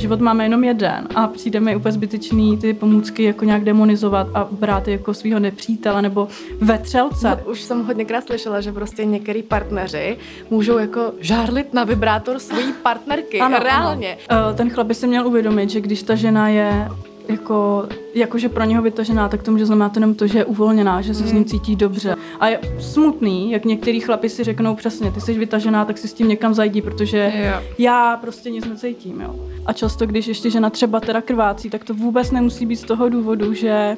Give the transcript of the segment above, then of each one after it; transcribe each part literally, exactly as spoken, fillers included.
život máme jenom jeden a přijde mi úplně zbytečný ty pomůcky jako nějak demonizovat a brát jako svého nepřítele nebo vetřelce. No, už jsem hodněkrát slyšela, že prostě některý partneři můžou jako žárlit na vibrátor svojí partnerky. Ano, reálně. Ano. Ten chlap by se měl uvědomit, že když ta žena je jako, jakože pro něho vytažená, tak to může znamenat jenom to, že je uvolněná, že se s ním cítí dobře. A je smutný, jak některý chlapi si řeknou přesně, ty jsi vytažená, tak si s tím někam zajdi, protože já prostě nic necítím, jo. A často, když ještě žena třeba teda krvácí, tak to vůbec nemusí být z toho důvodu, že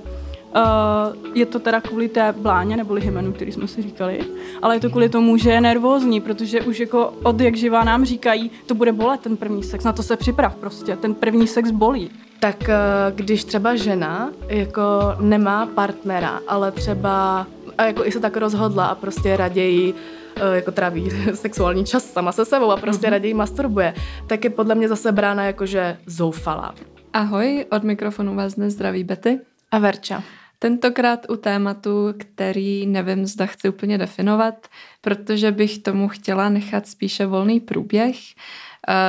Uh, je to teda kvůli té bláně, neboli hymenu, který jsme si říkali, ale je to kvůli tomu, že je nervózní, protože už jako od jak živá nám říkají, to bude bolet ten první sex, na to se připrav prostě, ten první sex bolí. Tak uh, když třeba žena jako nemá partnera, ale třeba a jako i se tak rozhodla a prostě raději jako tráví sexuální čas sama se sebou a prostě mm-hmm. raději masturbuje, tak je podle mě zase brána jakože zoufalá. Ahoj, od mikrofonu vás dnes zdraví Betty a Verca. Tentokrát u tématu, který nevím, zda chci úplně definovat, protože bych tomu chtěla nechat spíše volný průběh.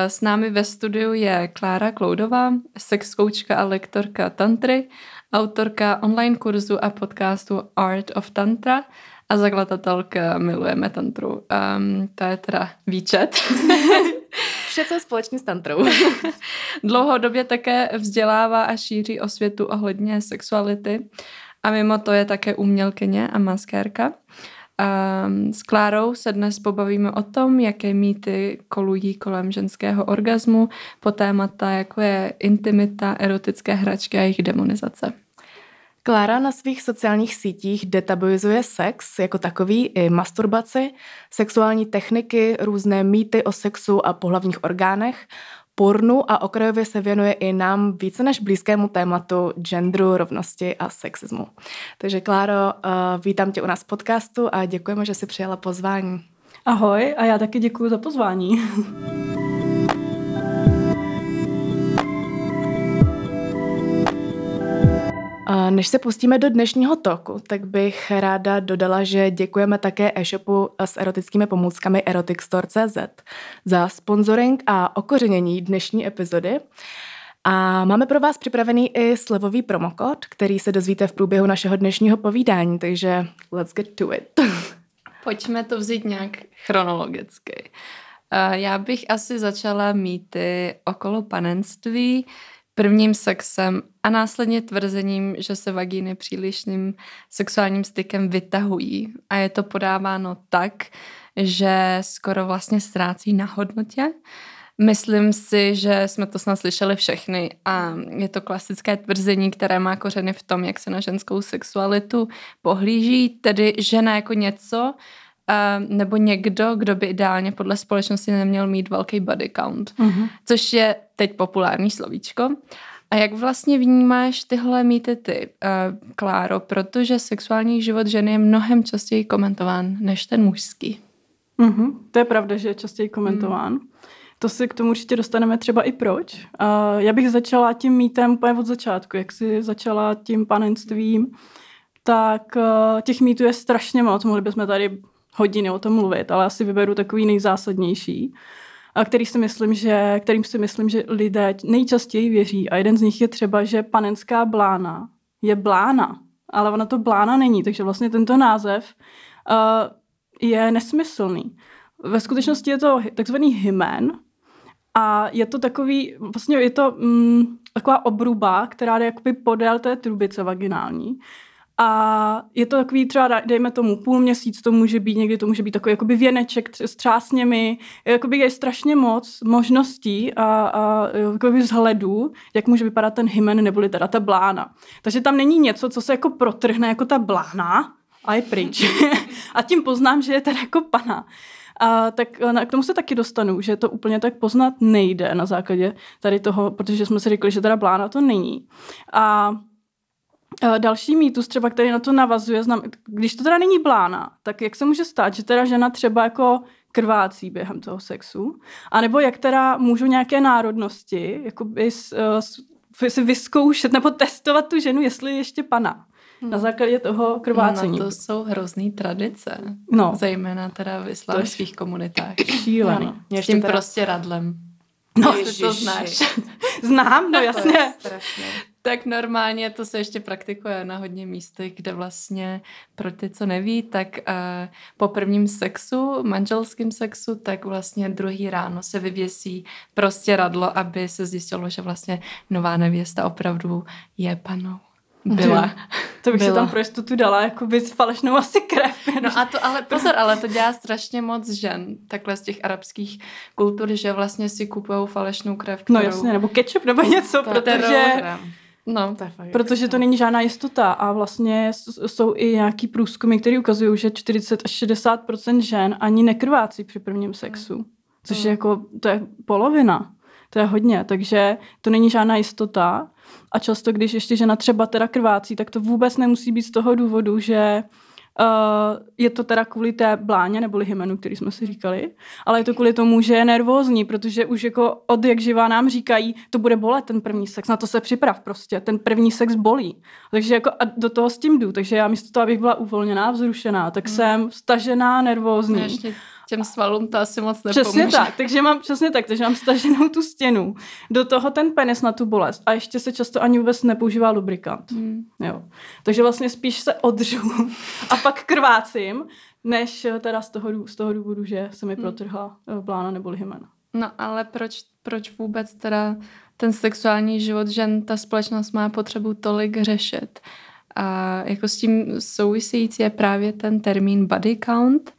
S námi ve studiu je Klára Kloudová, sexkoučka a lektorka tantry, autorka online kurzu a podcastu Art of Tantra a zakladatelka Milujeme Tantru. Um, to je teda výčet. Vše, co je společně s tantrou. Dlouhodobě také vzdělává a šíří osvětu ohledně sexuality a mimo to je také umělkyně a maskérka. Um, s Klárou se dnes pobavíme o tom, jaké mýty kolují kolem ženského orgazmu po témata, jako je intimita, erotické hračky a jejich demonizace. Klára na svých sociálních sítích detabuizuje sex jako takový i masturbaci, sexuální techniky, různé mýty o sexu a pohlavních orgánech, pornu a okrajově se věnuje i nám více než blízkému tématu genderu, rovnosti a sexismu. Takže Kláro, vítám tě u nás v podcastu a děkujeme, že jsi přijala pozvání. Ahoj a já taky děkuji za pozvání. Než se pustíme do dnešního toku, tak bych ráda dodala, že děkujeme také e-shopu s erotickými pomůckami erotic store tečka cé zet za sponsoring a okořenění dnešní epizody. A máme pro vás připravený i slevový promokód, který se dozvíte v průběhu našeho dnešního povídání, takže let's get to it. Pojďme to vzít nějak chronologicky. Já bych asi začala mýty okolo panenství, prvním sexem a následně tvrzením, že se vagíny přílišným sexuálním stykem vytahují. A je to podáváno tak, že skoro vlastně ztrácí na hodnotě. Myslím si, že jsme to snad slyšeli všechny a je to klasické tvrzení, které má kořeny v tom, jak se na ženskou sexualitu pohlíží, tedy žena jako něco, nebo někdo, kdo by ideálně podle společnosti neměl mít velký body count, mm-hmm. což je teď populární slovíčko. A jak vlastně vnímáš tyhle mýty ty, Kláro, protože sexuální život ženy je mnohem častěji komentován než ten mužský. Mm-hmm. To je pravda, že je častěji komentován. Mm. To si k tomu určitě dostaneme třeba i proč. Já bych začala tím mýtem úplně od začátku, jak jsi začala tím panenstvím, tak těch mýtů je strašně moc, mohli bychom tady hodiny o tom mluvit, ale asi vyberu takový nejzásadnější, a který si myslím, že, kterým si myslím, že lidé nejčastěji věří. A jeden z nich je třeba, že panenská blána je blána, ale ona to blána není, takže vlastně tento název uh, je nesmyslný. Ve skutečnosti je to takzvaný hymen a je to takový, vlastně je to mm, taková obruba, která jde jakoby podél té trubice vaginální. A je to takový třeba, dejme tomu, půl měsíc, to může být, někdy to může být takový jakoby věneček s třásněmi, jakoby je strašně moc možností a, a jakoby vzhledů, jak může vypadat ten hymen, neboli teda ta blána. Takže tam není něco, co se jako protrhne jako ta blána a je pryč. A tím poznám, že je teda jako pana. A tak k tomu se taky dostanu, že to úplně tak poznat nejde na základě tady toho, protože jsme si řekli, že teda blána to není. A další mýtus třeba, který na to navazuje, znám, když to teda není blána, tak jak se může stát, že teda žena třeba jako krvácí během toho sexu, anebo jak teda můžou nějaké národnosti jakoby si vyzkoušet nebo testovat tu ženu, jestli ještě pana. Na základě toho krvácení. No, to jsou hrozný tradice. No. Zejména teda v islámských komunitách. Šílený. S tím teda prostě radlem. No, to znáš. Znám, no jasně. Tak normálně to se ještě praktikuje na hodně místech, kde vlastně pro ty, co neví, tak eh, po prvním sexu, manželském sexu, tak vlastně druhý ráno se vyvěsí prostě radlo, aby se zjistilo, že vlastně nová nevěsta opravdu je panou. Byla. To bych Byla. si tam pro jistotu dala jakoby falešnou asi krev. No a to, ale pozor, ale to dělá strašně moc žen, takhle z těch arabských kultur, že vlastně si kupují falešnou krev, kterou... No jasně, nebo ketchup, nebo něco, protože... No, to protože to není žádná jistota a vlastně jsou i nějaký průzkumy, které ukazují, že čtyřicet až šedesát procent žen ani nekrvácí při prvním sexu, což je jako, to je polovina, to je hodně, takže to není žádná jistota a často, když ještě žena třeba teda krvácí, tak to vůbec nemusí být z toho důvodu, že Uh, je to teda kvůli té bláně neboli hymenu, který jsme si říkali, ale je to kvůli tomu, že je nervózní, protože už jako od jak živá nám říkají, to bude bolet ten první sex, na to se připrav prostě, ten první sex bolí. Takže jako a do toho s tím jdu, takže já místo toho, abych byla uvolněná, vzrušená, tak hmm. jsem stažená, nervózní. Ještě těm svalům to asi moc nepomůže. Přesně tak, takže mám, přesně tak, takže mám staženou tu stěnu. Do toho ten penis na tu bolest. A ještě se často ani vůbec nepoužívá lubrikant. Hmm. Jo. Takže vlastně spíš se odřu a pak krvácím, než teda z toho, z toho důvodu, že se mi hmm. protrhla blána neboli hymena. No ale proč, proč vůbec teda ten sexuální život žen, ta společnost má potřebu tolik řešit? A jako s tím související je právě ten termín body count.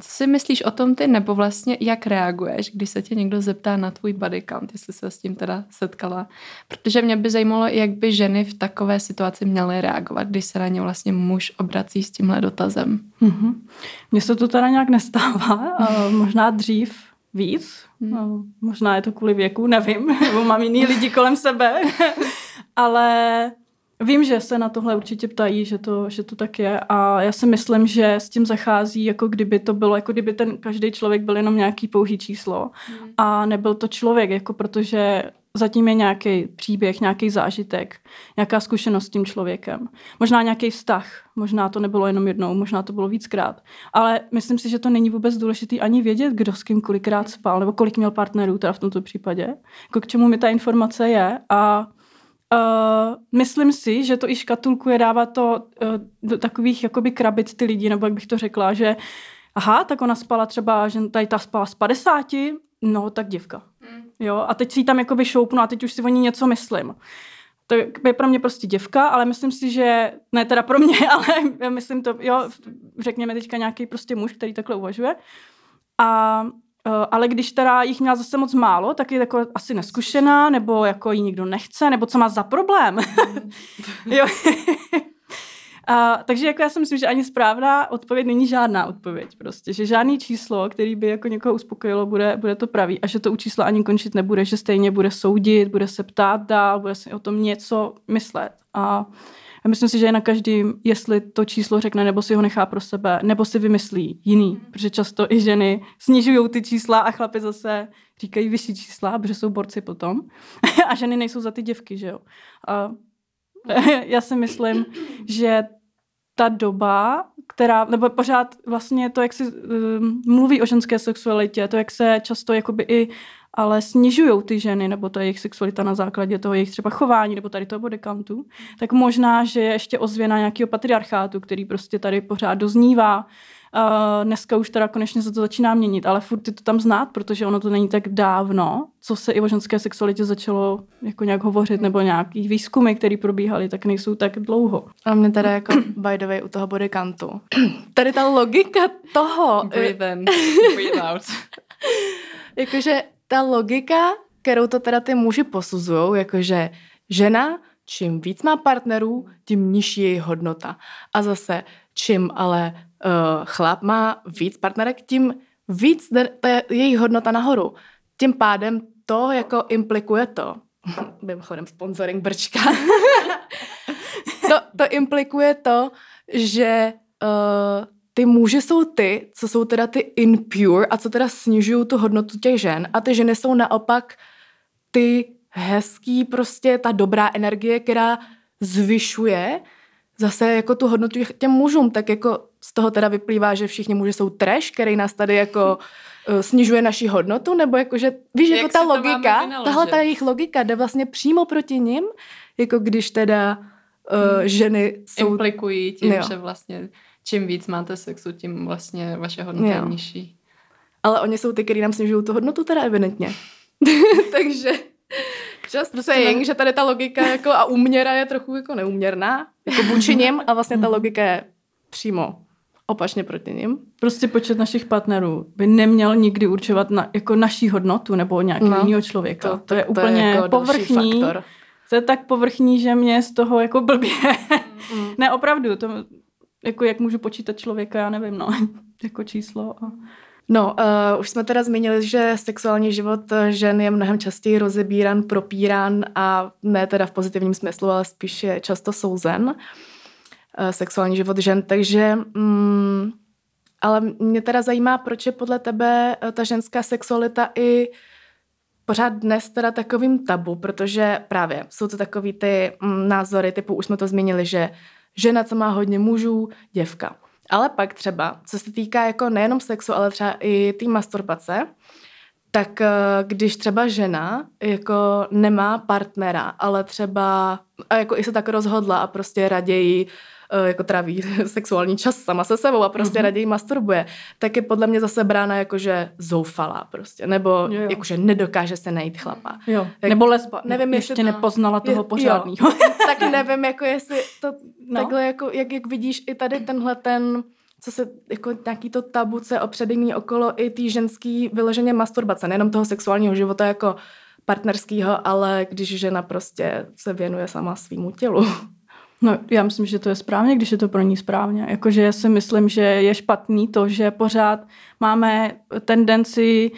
Co si myslíš o tom ty, nebo vlastně jak reaguješ, když se tě někdo zeptá na tvůj body count, jestli se s tím teda setkala? Protože mě by zajímalo, jak by ženy v takové situaci měly reagovat, když se na ně vlastně muž obrací s tímhle dotazem. Mm-hmm. Mně se to teda nějak nestává, možná dřív víc, no, možná je to kvůli věku, nevím, nebo mám jiný lidi kolem sebe, ale... Vím, že se na tohle určitě ptají, že to, že to tak je a já si myslím, že s tím zachází, jako kdyby to bylo, jako kdyby ten každý člověk byl jenom nějaký pouhý číslo mm. a nebyl to člověk, jako protože zatím je nějaký příběh, nějaký zážitek, nějaká zkušenost s tím člověkem. Možná nějaký vztah, možná to nebylo jenom jednou, možná to bylo víckrát, ale myslím si, že to není vůbec důležitý ani vědět, kdo s kým kolikrát spal nebo kolik měl partnerů teda v tomto případě, jako k čemu mi ta informace je a Uh, myslím si, že to i škatulkuje, dává to uh, do takových jakoby krabit ty lidi, nebo jak bych to řekla, že aha, tak ona spala třeba, že tady ta spala z padesáti, no tak dívka. Mm. Jo, a teď si ji tam jakoby šoupnu a teď už si o ní něco myslím. To je pro mě prostě děvka, ale myslím si, že, ne teda pro mě, ale myslím to, jo, řekněme teďka nějaký prostě muž, který takhle uvažuje. A ale když teda jich měla zase moc málo, tak je jako asi neskušená, nebo jako ji nikdo nechce, nebo co má za problém. Jo. A, takže jako já si myslím, že ani správná odpověď není žádná odpověď prostě, že žádný číslo, který by jako někoho uspokojilo, bude, bude to pravý a že to u čísla ani končit nebude, že stejně bude soudit, bude se ptát dál, bude se o tom něco myslet a já myslím si, že je na každým, jestli to číslo řekne, nebo si ho nechá pro sebe, nebo si vymyslí jiný, protože často i ženy snižují ty čísla a chlapi zase říkají vyšší čísla, protože jsou borci potom a ženy nejsou za ty děvky, že jo. A já si myslím, že ta doba, která, nebo pořád vlastně to, jak se um, mluví o ženské sexualitě, to, jak se často jakoby i ale snižujou ty ženy, nebo ta jejich sexualita na základě toho jejich třeba chování, nebo tady toho body countu, tak možná, že je ještě ozvěna nějakého patriarchátu, který prostě tady pořád doznívá. Uh, dneska už teda konečně se to začíná měnit, ale furt je to tam znát, protože ono to není tak dávno, co se i o ženské sexualitě začalo jako nějak hovořit, nebo nějaký výzkumy, které probíhaly, tak nejsou tak dlouho. A mě teda jako by the way u toho body countu. Tady ta logika toho... Breathe in, breathe out. Jakože ta logika, kterou to teda ty muži posuzujou, jakože žena, čím víc má partnerů, tím nižší je její hodnota. A zase, čím ale uh, chlap má víc partnerek, tím víc je její hodnota nahoru. Tím pádem to jako implikuje to. Mimochodem sponsoring brčka. to, to implikuje to, že... Uh, ty muži jsou ty, co jsou teda ty impure a co teda snižují tu hodnotu těch žen a ty ženy jsou naopak ty hezký prostě ta dobrá energie, která zvyšuje zase jako tu hodnotu těm mužům, tak jako z toho teda vyplývá, že všichni muži jsou trash, který nás tady jako snižuje naši hodnotu, nebo jakože, víš, jak jako ta logika, tahle ta jejich logika jde vlastně přímo proti nim, jako když teda uh, ženy jsou... Implikují tím, jo. že vlastně čím víc máte sexu, tím vlastně vaše hodnota je nižší. Ale oni jsou ty, který nám snižují tu hodnotu teda evidentně. Takže... Just prostě saying, ne... že tady ta logika jako a úměra je trochu jako neúměrná jako vůči nim a vlastně ta logika je přímo opačně proti nim. Prostě počet našich partnerů by neměl nikdy určovat na, jako naší hodnotu nebo nějakého no, jiného člověka. To, to, to je to úplně je jako povrchní. To je tak povrchní, že mě z toho jako blbě. Mm. Ne, opravdu. To, jako jak můžu počítat člověka, já nevím, no. jako číslo a... No, uh, už jsme teda zmínili, že sexuální život žen je mnohem častěji rozebírán, propírán a ne teda v pozitivním smyslu, ale spíš je často souzen. Uh, sexuální život žen, takže... Mm, ale mě teda zajímá, proč je podle tebe ta ženská sexualita i pořád dnes teda takovým tabu, protože právě jsou to takový ty mm, názory typu, už jsme to zmínili, že žena, co má hodně mužů, děvka. Ale pak třeba, co se týká jako nejenom sexu, ale třeba i té masturbace, tak když třeba žena jako nemá partnera, ale třeba a jako i se tak rozhodla a prostě raději jako tráví sexuální čas sama se sebou a prostě mm-hmm. raději masturbuje, tak je podle mě zase brána jakože zoufalá prostě, nebo jo, jo. jakože nedokáže se najít chlapa. Jo. Jak, nebo lesba, nevím, ještě to, nepoznala toho je, pořádnýho. Tak nevím, jako jestli to no. takhle, jako, jak, jak vidíš i tady tenhle ten, co se, jako nějaký to tabu, co je opředený okolo i tý ženský vyloženě masturbace, nejenom toho sexuálního života jako partnerskýho, ale když žena prostě se věnuje sama svýmu tělu. No, já myslím, že to je správně, když je to pro ní správně. Jakože já si myslím, že je špatný to, že pořád máme tendenci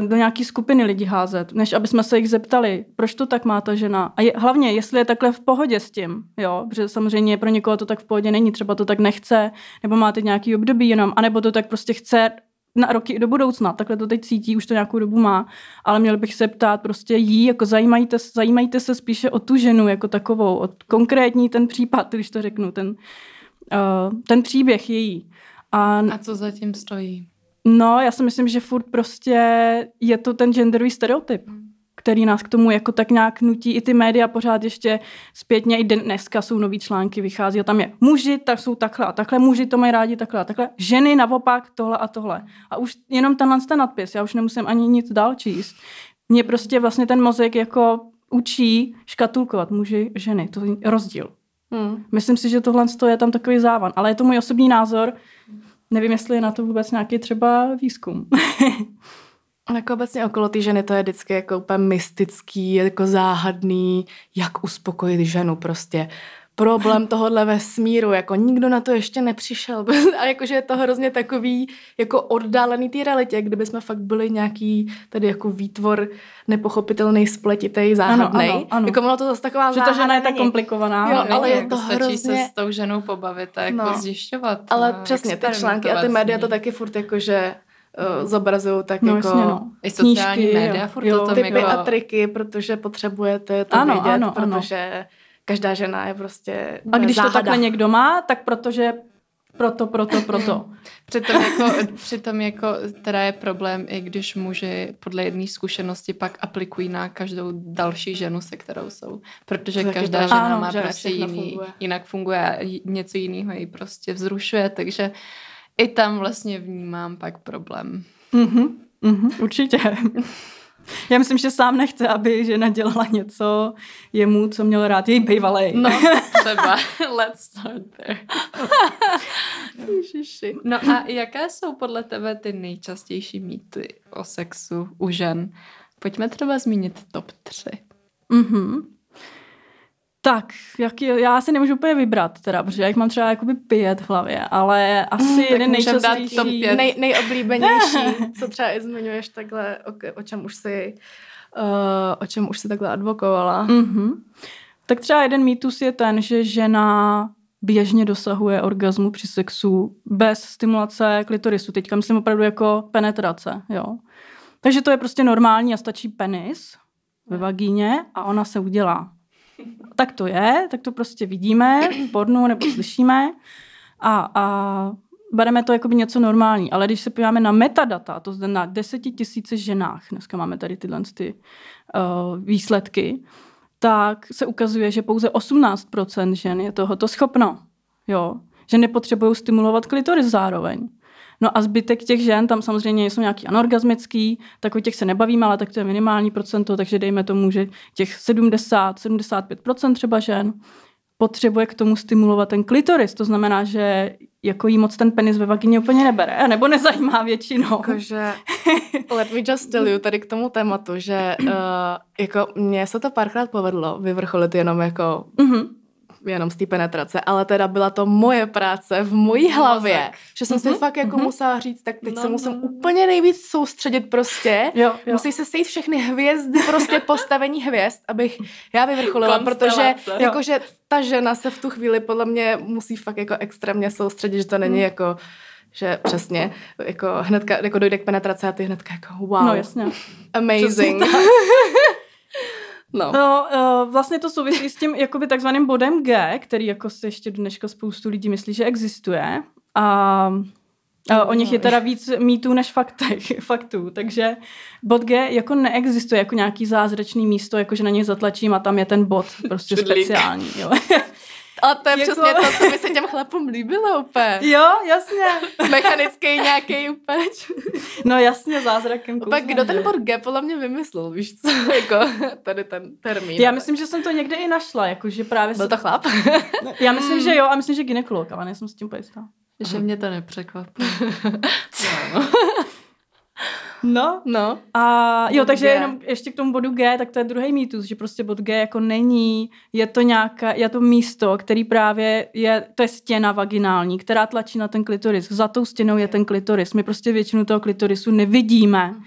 do nějaký skupiny lidí házet, než aby jsme se jich zeptali, proč to tak má ta žena. A je, hlavně, jestli je takhle v pohodě s tím, jo, protože samozřejmě pro někoho to tak v pohodě není, třeba to tak nechce, nebo má teď nějaký období jenom, anebo to tak prostě chce na roky i do budoucna, takhle to teď cítí, už to nějakou dobu má, ale měl bych se ptát prostě jí, jako zajímajte, zajímajte se spíše o tu ženu jako takovou, o konkrétní ten případ, když to řeknu, ten, uh, ten příběh její. A, A co za tím stojí? No, já si myslím, že furt prostě je to ten genderový stereotyp, který nás k tomu jako tak nějak nutí. I ty média pořád ještě zpětně, i dneska jsou nový články, vychází a tam je muži, tak jsou takhle a takhle, muži to mají rádi takhle a takhle, ženy naopak tohle a tohle. A už jenom tenhle ten nadpis, já už nemusím ani nic dál číst. Mě prostě vlastně ten mozek jako učí škatulkovat muži, ženy, to je rozdíl. Hmm. Myslím si, že tohle je tam takový závan, ale je to můj osobní názor. Nevím, jestli je na to vůbec nějaký třeba výzkum. Jako obecně okolo té ženy to je vždycky jako úplně mystický, jako záhadný, jak uspokojit ženu prostě. Problém tohohle vesmíru, jako nikdo na to ještě nepřišel. A jakože je to hrozně takový jako oddálený té realitě, kdyby jsme fakt byli nějaký tady jako výtvor nepochopitelný, spletitej, záhadnej. Ano, ano, ano. Jako ono to zase taková záhadný. Že ta žena je tak komplikovaná. Jo, no, ale je to stačí hrozně... se s tou ženou pobavit a jako no. zjišťovat. Ale přesně, ty články a ty média to taky furt jakože... zobrazují tak no, jako jasně, no. i sociální knížky, média, furt jo, to typy jako... a triky, protože potřebujete to ano, vědět, ano, protože ano. každá žena je prostě a když záhada. To takhle někdo má, tak protože proto, proto, proto. přitom, jako, přitom jako teda je problém, i když muži podle jedné zkušenosti pak aplikují na každou další ženu, se kterou jsou. Protože každá žena ano, má prostě jiný, funguje. jinak funguje něco jiného ji prostě vzrušuje, takže i tam vlastně vnímám pak problém. Mm-hmm, mm-hmm, určitě. Já myslím, že sám nechce, aby žena dělala něco jemu, co měl rád její bývalej. No, třeba. Let's start there. No a jaké jsou podle tebe ty nejčastější mýty o sexu u žen? Pojďme třeba zmínit top tři. Mhm. Tak, jak je, já si nemůžu úplně vybrat, teda, protože já jich mám třeba jakoby pět v hlavě, ale asi jeden nejčastější, nej, nejoblíbenější, co třeba i zmiňuješ takhle, o, o čem už si, uh, o čem už si takhle advokovala. Mm-hmm. Tak třeba jeden mýtus je ten, že žena běžně dosahuje orgazmu při sexu bez stimulace klitorisu. Teďka myslím opravdu jako penetrace, jo. Takže to je prostě normální a stačí penis ve vagíně a ona se udělá. Tak to je, tak to prostě vidíme v pornu nebo slyšíme a, a bereme to jako by něco normální, ale když se podíváme na metadata, to znamená na deseti tisících ženách, dneska máme tady tyhle ty, uh, výsledky, tak se ukazuje, že pouze osmnáct procent žen je tohoto schopno. Jo? Že nepotřebují stimulovat klitoris zároveň. No a zbytek těch žen, tam samozřejmě jsou nějaký anorgasmický, tak o těch se nebavíme, ale tak to je minimální procento, takže dejme tomu, že těch sedmdesát až sedmdesát pět procent třeba žen potřebuje k tomu stimulovat ten klitoris. To znamená, že jako jí moc ten penis ve vagině úplně nebere, nebo nezajímá většinou. Jakože, let me just tell you, tady k tomu tématu, že uh, jako mně se to párkrát povedlo vyvrcholit jenom jako... Mm-hmm. jenom z té penetrace, ale teda byla to moje práce v mojí hlavě, no, že jsem mm-hmm. si fakt jako mm-hmm. musela říct, tak teď no, se musím no, no. úplně nejvíc soustředit prostě, jo, jo. musí se sejít všechny hvězdy, prostě postavení hvězd, abych já vyvrcholila, protože jakože ta žena se v tu chvíli podle mě musí fakt jako extrémně soustředit, že to není mm. jako, že přesně, jako hnedka, jako dojde k penetraci a ty hnedka jako wow, no, jasně. amazing. No. no, vlastně to souvisí s tím jakoby takzvaným bodem G, který jako se ještě dneška spoustu lidí myslí, že existuje. A o nich je teda víc mýtů než faktů. Takže bod G jako neexistuje jako nějaký zázračný místo, jakože na něj zatlačím a tam je ten bod prostě speciální. Jo. A to je jako... přesně to, co by se těm chlapům líbilo úplně. Jo, jasně. Mechanický nějaký úplně. No jasně, zázrakem kouzla. Pak kdo ten bod G podle mě vymyslel, víš co, jako tady ten termín. Já myslím, že jsem to někde i našla, jakože právě... Byl to chlap? Já myslím, že jo, a myslím, že gynekolog, ale nejsem s tím pojistá. Že mě to nepřekvapilo. No. No, no. A jo, takže G. jenom ještě k tomu bodu G, tak to je druhý mýtus, že prostě bod G jako není, je to nějaké, je to místo, který právě je, to je stěna vaginální, která tlačí na ten klitoris. Za tou stěnou je ten klitoris. My prostě většinu toho klitorisu nevidíme. Mm.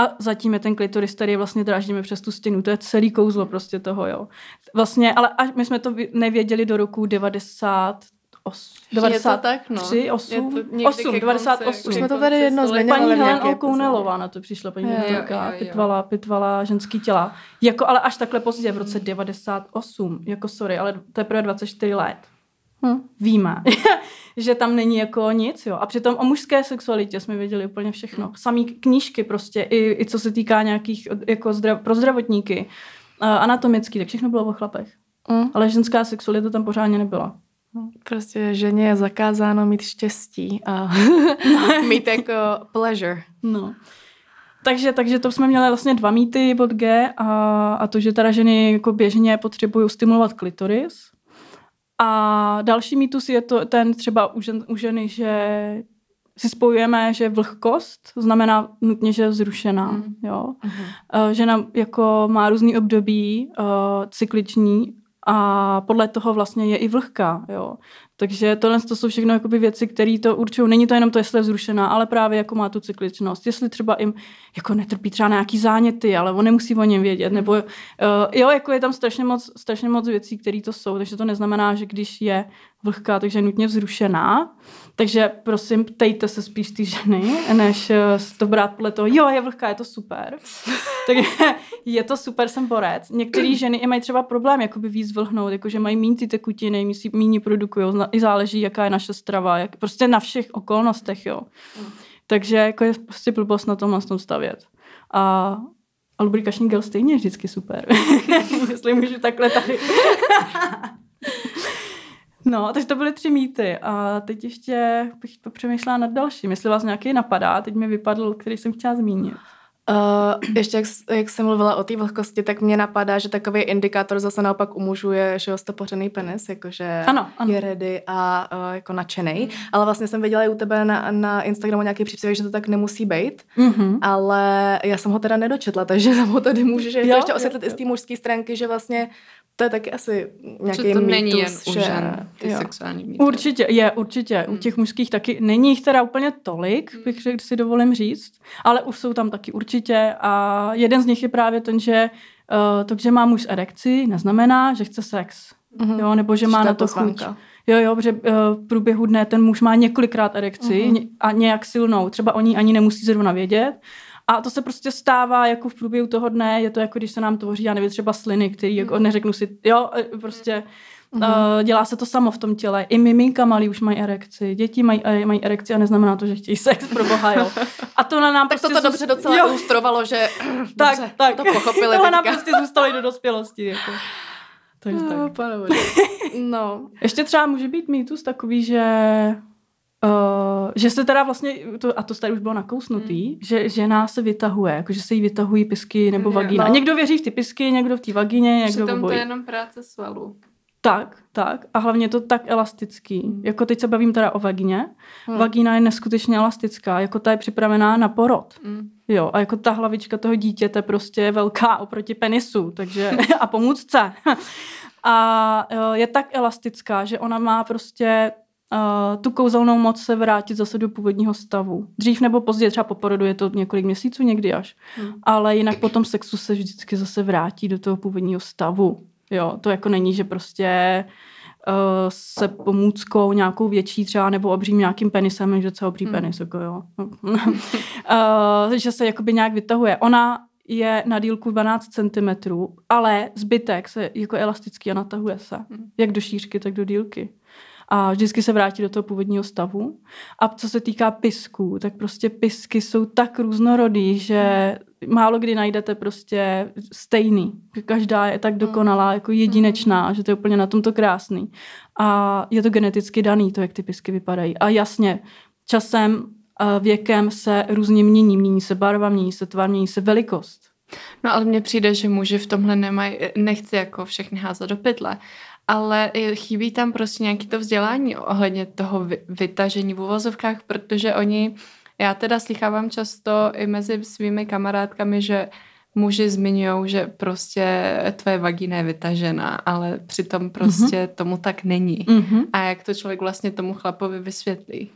A zatím je ten klitoris, který vlastně dráždíme přes tu stěnu. To je celý kouzlo prostě toho, jo. Vlastně, ale až my jsme to nevěděli do roku devadesát Os, devadesát, tak, no. tři, osm, osm, devadesát osm. Už jsme to tady jedno zmiňovali. Paní Helena Okounelová na to přišla, paní doktorka, pitvala, pitvala ženský těla. Jako, ale až takhle pozdě, v roce devadesát osm, jako sorry, ale teprve dvacet čtyři let. Hm. Víme, že tam není jako nic, jo. A přitom o mužské sexualitě jsme věděli úplně všechno. Samý knížky prostě, i, i co se týká nějakých, jako zdrav, pro zdravotníky, uh, anatomický, tak všechno bylo o chlapech. Hm. Ale ženská sexualita tam pořádně nebyla. Prostě ženě je zakázáno mít štěstí a mít jako pleasure. No. Takže, takže to jsme měli vlastně dva mýty, bod G a, a to, že teda ženy jako běžně potřebují stimulovat klitoris. A další mýtus je to ten třeba u, žen, u ženy, že si spojujeme, že vlhkost znamená nutně, že je vzrušená. Mm. Jo? Mm-hmm. Žena jako má různý období, uh, cykliční, a podle toho vlastně je i vlhká, jo. Takže tohle to jsou všechno jakoby věci, které to určují. Není to jenom to, jestli je vzrušená, ale právě jako má tu cykličnost. Jestli třeba jim jako netrpí třeba nějaký záněty, ale on nemusí o něm vědět. Nebo uh, jo, jako je tam strašně moc, strašně moc věcí, které to jsou. Takže to neznamená, že když je vlhká, takže je nutně vzrušená. Takže prosím, ptejte se spíš ty ženy, než to brát podle toho, jo, je vlhká, je to super. Takže je to super, jsem borec. Některé ženy i mají třeba problém jakoby víc vlhnout, jakože mají míň ty tekutiny, míň produkují. I záleží, jaká je naše strava. Jak, prostě na všech okolnostech, jo. Mm. Takže jako je prostě blbost na tomhle tom stavět. A, a lubrikační gel stejně je vždycky super. Myslím, můžu takhle tady. No, takže to byly tři mýty. A teď ještě bych popřemýšlela nad dalším. Jestli vás nějaký napadá, teď mi vypadl, který jsem chtěla zmínit. Uh, ještě jak, jak jsem mluvila o té vlhkosti, tak mě napadá, že takový indikátor zase naopak u mužů je, že roztopořený penis, jakože ano, ano. je ready a uh, jako nadšenej. Ale vlastně jsem viděla i u tebe na, na Instagramu nějaký příspěvek, že to tak nemusí být, mm-hmm. ale já jsem ho teda nedočetla, takže tam ho tady můžeš jo, to ještě osvětlit jo, jo. i z té mužské stránky, že vlastně to je taky asi nějaký mýtus. Že to mýtus, není jen u žen, ty jo. sexuální mýtus. Určitě, je, určitě. U těch mužských taky není jich teda úplně tolik, bych si dovolím říct, ale už jsou tam taky určitě a jeden z nich je právě ten, že uh, to, že má muž erekci, neznamená, že chce sex. Mm-hmm. Jo, nebo že má Čtá na to pozvánka. Chuť. Jo, jo, protože uh, v průběhu dne ten muž má několikrát erekci mm-hmm. a nějak silnou. Třeba oni ani nemusí zrovna vědět, A to se prostě stává jako v průběhu toho dne, je to jako když se nám tvoří, já nevím, třeba sliny, který jako neřeknu si, jo, prostě mm-hmm. uh, dělá se to samo v tom těle. I miminka malí už mají erekci, děti mají, mají erekci a neznamená to, že chtějí sex, pro boha, jo. A to na nám tak prostě... Tak to dobře zůst... docela ilustrovalo, že tak, dobře, tak. To pochopili. Tohle nám prostě zůstalo do dospělosti, jako. Takže no, tak. No. Ještě třeba může být mýtus takový, že... Uh, že se teda vlastně, to, a to tady už bylo nakousnutý, mm. že žena se vytahuje, jakože se jí vytahují pysky nebo mm, vagína. No. Někdo věří v ty pysky, někdo v té vagině, někdo v obojí. Přitom to je jenom práce svalů. Tak, tak. A hlavně je to tak elastický. Mm. Jako teď se bavím teda o vagině. Mm. Vagína je neskutečně elastická, jako ta je připravená na porod. Mm. Jo, a jako ta hlavička toho dítěte prostě je velká oproti penisu, takže a pomůcce. A je tak elastická, že ona má prostě Uh, tu kouzelnou moc se vrátit zase do původního stavu. Dřív nebo později, třeba po porodu je to několik měsíců, někdy až. Hmm. Ale jinak po tom sexu se vždycky zase vrátí do toho původního stavu. Jo, to jako není, že prostě uh, se pomůckou nějakou větší třeba nebo obřím nějakým penisem, že se obří hmm. penis, jako jo. uh, že se jakoby nějak vytahuje. Ona je na délku dvanáct centimetrů, ale zbytek se jako elastický a natahuje se. Hmm. Jak do šířky, tak do délky. A vždycky se vrátí do toho původního stavu. A co se týká pysků, tak prostě pysky jsou tak různorodý, že málo kdy najdete prostě stejný. Každá je tak dokonalá, jako jedinečná, že to je úplně na tomto krásný. A je to geneticky daný, to, jak ty pysky vypadají. A jasně, časem, věkem se různě mění. Mění se barva, mění se tvar, mění se velikost. No ale mně přijde, že muži v tomhle nemají, nechci jako všechny házat do pytle, ale chybí tam prostě nějaké to vzdělání ohledně toho vytažení v uvozovkách, protože oni, já teda slychávám často i mezi svými kamarádkami, že muži zmiňujou, že prostě tvoje vagína je vytažená, ale přitom prostě mm-hmm. tomu tak není. Mm-hmm. A jak to člověk vlastně tomu chlapovi vysvětlí?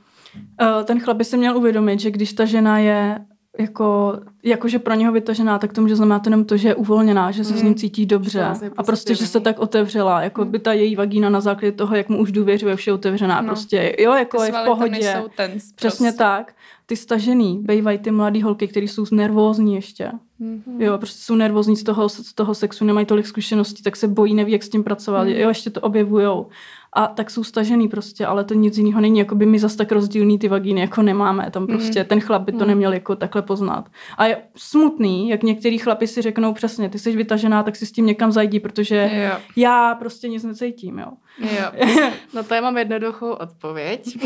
Ten chlap by si měl uvědomit, že když ta žena je jako, jakože pro něho vytažená, tak to může znamenat jenom to, že je uvolněná, že se mm. s ním cítí dobře a prostě, že se tak otevřela, jako by ta její vagína na základě toho, jak mu už důvěřuje, už je otevřená, no. prostě, jo, jako je v pohodě. Tens, přesně prostě. Tak. Ty stažený, bývají ty mladý holky, které jsou nervózní ještě. Mm-hmm. Jo, prostě jsou nervózní z toho, z toho sexu, nemají tolik zkušeností, tak se bojí, neví, jak s tím pracovat, mm. jo, ještě to objevujou. A tak jsou stažený prostě, ale to nic jiného není, jakoby my zas tak rozdílný ty vagíny jako nemáme, tam prostě mm. ten chlap by to mm. neměl jako takhle poznat. A je smutný, jak některý chlapi si řeknou přesně, ty jsi vytažená, tak si s tím někam zajdi, protože jo. já prostě nic necítím, jo. jo. No to já mám jednoduchou odpověď.